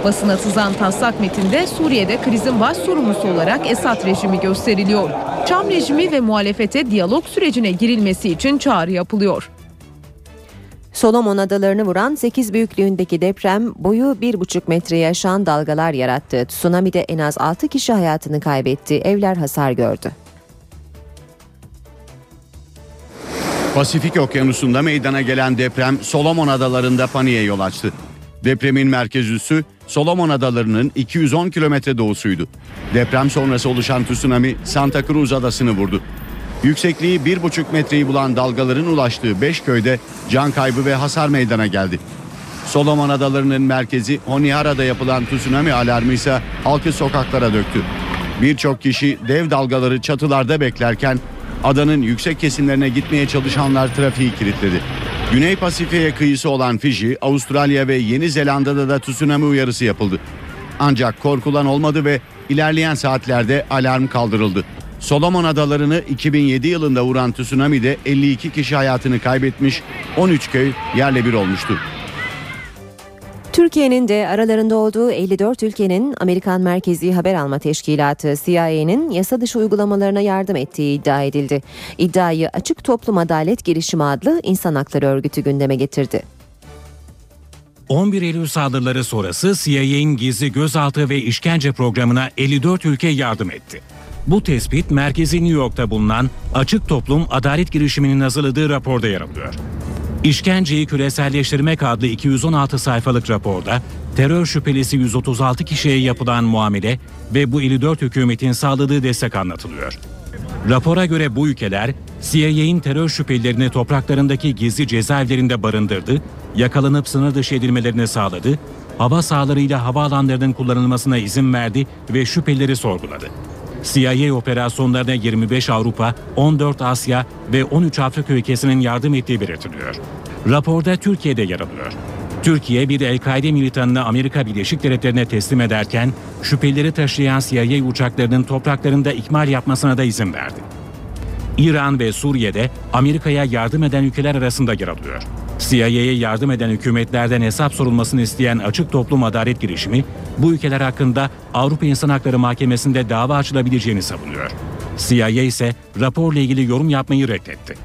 Basına sızan taslak metinde Suriye'de krizin baş sorumlusu olarak Esad rejimi gösteriliyor. Şam rejimi ve muhalefete diyalog sürecine girilmesi için çağrı yapılıyor. Solomon Adalarını vuran 8 büyüklüğündeki deprem boyu 1,5 metreye aşan dalgalar yarattı. Tsunami'de en az 6 kişi hayatını kaybetti. Evler hasar gördü. Pasifik Okyanusu'nda meydana gelen deprem Solomon Adaları'nda paniğe yol açtı. Depremin merkez üssü Solomon Adaları'nın 210 kilometre doğusuydu. Deprem sonrası oluşan tsunami Santa Cruz Adası'nı vurdu. Yüksekliği 1,5 metreyi bulan dalgaların ulaştığı 5 köyde can kaybı ve hasar meydana geldi. Solomon Adaları'nın merkezi Honihara'da yapılan tsunami alarmı ise halkı sokaklara döktü. Birçok kişi dev dalgaları çatılarda beklerken adanın yüksek kesimlerine gitmeye çalışanlar trafiği kilitledi. Güney Pasifik'e kıyısı olan Fiji, Avustralya ve Yeni Zelanda'da da tsunami uyarısı yapıldı. Ancak korkulan olmadı ve ilerleyen saatlerde alarm kaldırıldı. Solomon Adaları'nı 2007 yılında vuran tsunami'de 52 kişi hayatını kaybetmiş, 13 köy yerle bir olmuştu. Türkiye'nin de aralarında olduğu 54 ülkenin Amerikan Merkezi Haber Alma Teşkilatı CIA'nin yasa dışı uygulamalarına yardım ettiği iddia edildi. İddiayı Açık Toplum Adalet Girişimi adlı insan hakları örgütü gündeme getirdi. 11 Eylül saldırıları sonrası CIA'nin gizli gözaltı ve işkence programına 54 ülke yardım etti. Bu tespit merkezi New York'ta bulunan Açık Toplum Adalet girişiminin hazırladığı raporda yer alıyor. İşkenceyi Küreselleştirmek adlı 216 sayfalık raporda terör şüphelisi 136 kişiye yapılan muamele ve bu 54 hükümetin sağladığı destek anlatılıyor. Rapora göre bu ülkeler CIA'nin terör şüphelilerini topraklarındaki gizli cezaevlerinde barındırdı, yakalanıp sınır dışı edilmelerini sağladı, hava sahalarıyla havaalanlarının kullanılmasına izin verdi ve şüphelileri sorguladı. CIA operasyonlarına 25 Avrupa, 14 Asya ve 13 Afrika ülkesinin yardım ettiği belirtiliyor. Raporda Türkiye'de yer alıyor. Türkiye bir El-Kaide militanını Amerika Birleşik Devletleri'ne teslim ederken şüphelileri taşıyan CIA uçaklarının topraklarında ikmal yapmasına da izin verdi. İran ve Suriye'de Amerika'ya yardım eden ülkeler arasında yer alıyor. CIA'ye yardım eden hükümetlerden hesap sorulmasını isteyen Açık Toplum Adalet girişimi, bu ülkeler hakkında Avrupa İnsan Hakları Mahkemesi'nde dava açılabileceğini savunuyor. CIA ise raporla ilgili yorum yapmayı reddetti.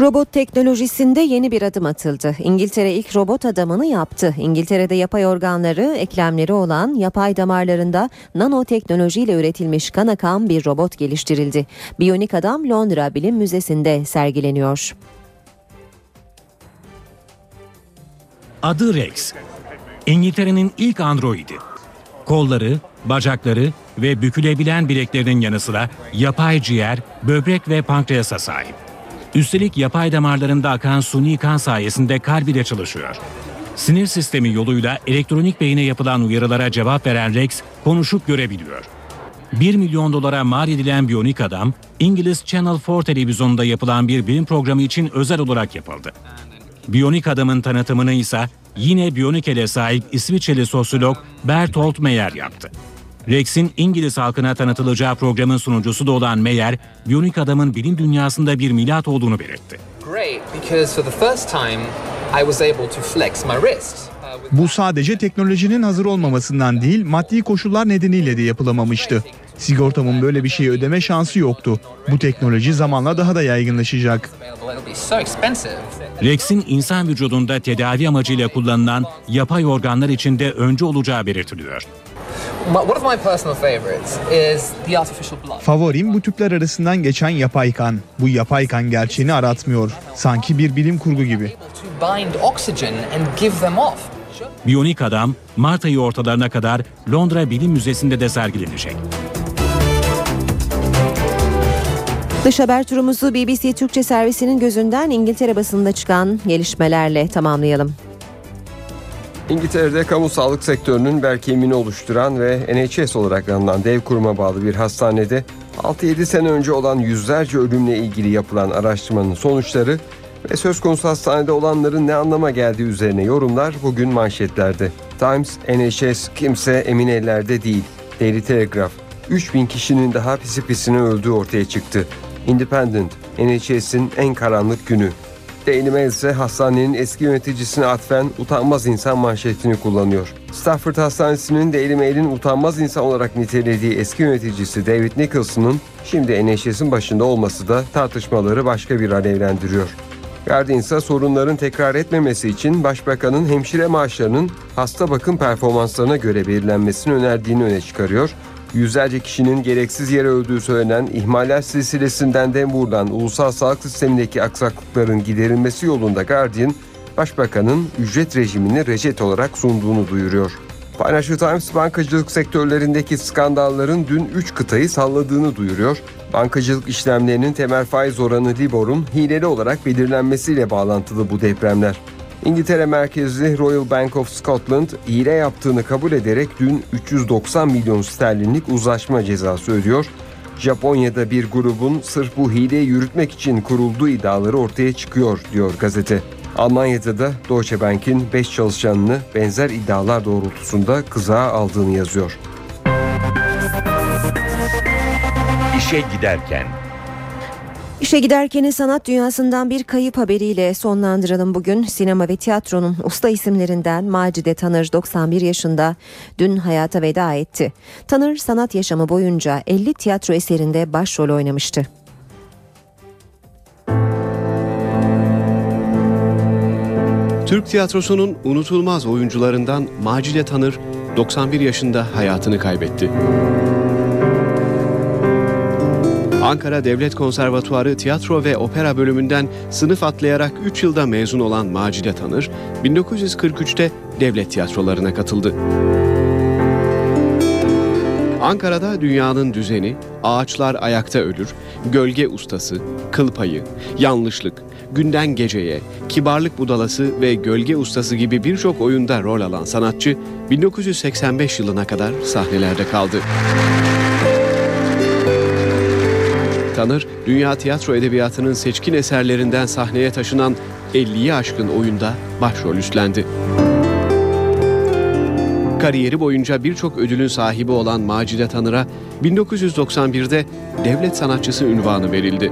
Robot teknolojisinde yeni bir adım atıldı. İngiltere ilk robot adamını yaptı. İngiltere'de yapay organları, eklemleri olan yapay damarlarında nanoteknolojiyle üretilmiş kan akan bir robot geliştirildi. Biyonik Adam Londra Bilim Müzesi'nde sergileniyor. Adı Rex. İngiltere'nin ilk androidi. Kolları, bacakları ve bükülebilen bileklerinin yanı sıra yapay ciğer, böbrek ve pankreasa sahip. Üstelik yapay damarlarında akan suni kan sayesinde kalp ile çalışıyor. Sinir sistemi yoluyla elektronik beyine yapılan uyarılara cevap veren Rex konuşup görebiliyor. 1 milyon dolara mal edilen biyonik adam, İngiliz Channel 4 televizyonunda yapılan bir bilim programı için özel olarak yapıldı. Biyonik adamın tanıtımını ise yine biyonik ele sahip İsviçreli sosyolog Bertolt Meyer yaptı. Rex'in İngiliz halkına tanıtılacağı programın sunucusu da olan Meyer, biyonik adamın bilim dünyasında bir milat olduğunu belirtti. Bu sadece teknolojinin hazır olmamasından değil, maddi koşullar nedeniyle de yapılamamıştı. Sigortamın böyle bir şeyi ödeme şansı yoktu. Bu teknoloji zamanla daha da yaygınlaşacak. Rex'in insan vücudunda tedavi amacıyla kullanılan yapay organlar içinde öncü olacağı belirtiliyor. Favorim bu tüpler arasından geçen yapay kan. Bu yapay kan gerçeğini aratmıyor. Sanki bir bilim kurgu gibi. Biyonik Adam Mart ayı ortalarına kadar Londra Bilim Müzesi'nde de sergilenecek. Dış haber turumuzu BBC Türkçe servisinin gözünden İngiltere basınında çıkan gelişmelerle tamamlayalım. İngiltere'de kamu sağlık sektörünün bel kemiğini oluşturan ve NHS olarak anılan dev kuruma bağlı bir hastanede 6-7 sene önce olan yüzlerce ölümle ilgili yapılan araştırmanın sonuçları ve söz konusu hastanede olanların ne anlama geldiği üzerine yorumlar bugün manşetlerde. Times, NHS kimse emin ellerde değil. Daily Telegraph, 3000 kişinin daha pisi pisine öldüğü ortaya çıktı. Independent, NHS'in en karanlık günü. Daily Mail ise hastanenin eski yöneticisine atfen utanmaz insan manşetini kullanıyor. Stafford Hastanesi'nin Daily Mail'in utanmaz insan olarak nitelediği eski yöneticisi David Nicholson'ın şimdi NHS'in başında olması da tartışmaları başka bir alevlendiriyor. Guardian ise sorunların tekrar etmemesi için Başbakan'ın hemşire maaşlarının hasta bakım performanslarına göre belirlenmesini önerdiğini öne çıkarıyor. Yüzlerce kişinin gereksiz yere öldüğü söylenen ihmaller silsilesinden dem vurulan ulusal sağlık sistemindeki aksaklıkların giderilmesi yolunda Guardian, Başbakan'ın ücret rejimini reçet olarak sunduğunu duyuruyor. Financial Times, bankacılık sektörlerindeki skandalların dün 3 kıtayı salladığını duyuruyor. Bankacılık işlemlerinin temel faiz oranı Libor'un hileli olarak belirlenmesiyle bağlantılı bu depremler. İngiltere merkezli Royal Bank of Scotland hile yaptığını kabul ederek dün 390 milyon sterlinlik uzlaşma cezası ödüyor. Japonya'da bir grubun sırf bu hileyi yürütmek için kurulduğu iddiaları ortaya çıkıyor diyor gazete. Almanya'da da Deutsche Bank'in 5 çalışanını benzer iddialar doğrultusunda kızağa aldığını yazıyor. İşe giderken. İşe giderken sanat dünyasından bir kayıp haberiyle sonlandıralım bugün. Sinema ve tiyatronun usta isimlerinden Macide Tanır 91 yaşında dün hayata veda etti. Tanır sanat yaşamı boyunca 50 tiyatro eserinde başrol oynamıştı. Türk tiyatrosunun unutulmaz oyuncularından Macide Tanır 91 yaşında hayatını kaybetti. Ankara Devlet Konservatuvarı Tiyatro ve Opera bölümünden sınıf atlayarak 3 yılda mezun olan Macide Tanır, 1943'te devlet tiyatrolarına katıldı. Ankara'da dünyanın düzeni, ağaçlar ayakta ölür, gölge ustası, kıl payı, yanlışlık, günden geceye, kibarlık budalası ve gölge ustası gibi birçok oyunda rol alan sanatçı 1985 yılına kadar sahnelerde kaldı. Tanır, dünya tiyatro edebiyatının seçkin eserlerinden sahneye taşınan 50'yi aşkın oyunda başrol üstlendi. Kariyeri boyunca birçok ödülün sahibi olan Macide Tanır'a 1991'de Devlet Sanatçısı unvanı verildi.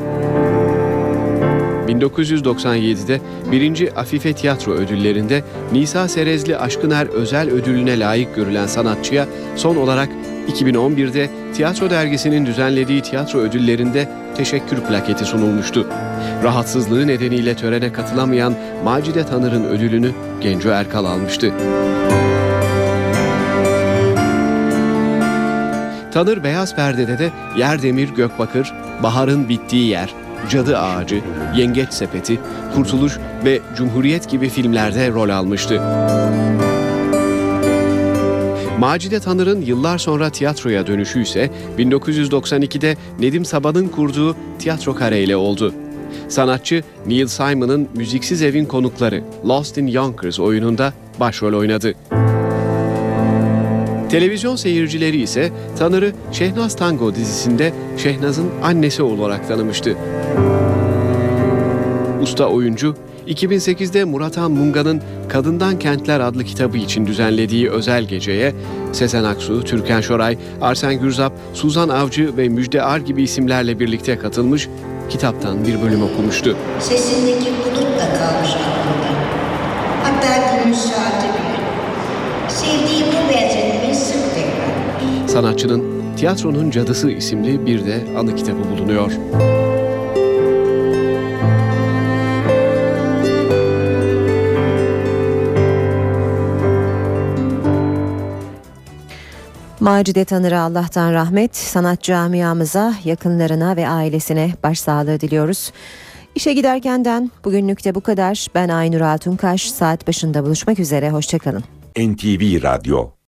1997'de 1. Afife Tiyatro Ödülleri'nde Nisa Serezli Aşkıner Özel Ödülü'ne layık görülen sanatçıya son olarak 2011'de Tiyatro Dergisi'nin düzenlediği tiyatro ödüllerinde teşekkür plaketi sunulmuştu. Rahatsızlığı nedeniyle törene katılamayan Macide Tanır'ın ödülünü Genco Erkal almıştı. Tanır Beyaz Perde'de de Yerdemir Gökbakır, Bahar'ın Bittiği Yer, Cadı Ağacı, Yengeç Sepeti, Kurtuluş ve Cumhuriyet gibi filmlerde rol almıştı. Macide Tanır'ın yıllar sonra tiyatroya dönüşü ise 1992'de Nedim Saban'ın kurduğu Tiyatro Kare ile oldu. Sanatçı Neil Simon'ın Müziksiz Evin Konukları Lost in Yonkers oyununda başrol oynadı. Televizyon seyircileri ise Tanır'ı Şehnaz Tango dizisinde Şehnaz'ın annesi olarak tanımıştı. Usta oyuncu, 2008'de Murathan Munga'nın Kadından Kentler adlı kitabı için düzenlediği özel geceye Sezen Aksu, Türkan Şoray, Arsen Gürzap, Suzan Avcı ve Müjde Ar gibi isimlerle birlikte katılmış, kitaptan bir bölüm okumuştu. Sesindeki budut da kalmış aklımda. Hatta günün saati bile. Sevdiğim bu benzetmeyi sık tekrar. Sanatçının Tiyatronun Cadısı isimli bir de anı kitabı bulunuyor. Macide Tanır'a Allah'tan rahmet, sanat camiamıza, yakınlarına ve ailesine başsağlığı diliyoruz. İşe giderkenden bugünlük de bu kadar. Ben Aynur Altunkaş, saat başında buluşmak üzere, hoşçakalın. NTV Radyo.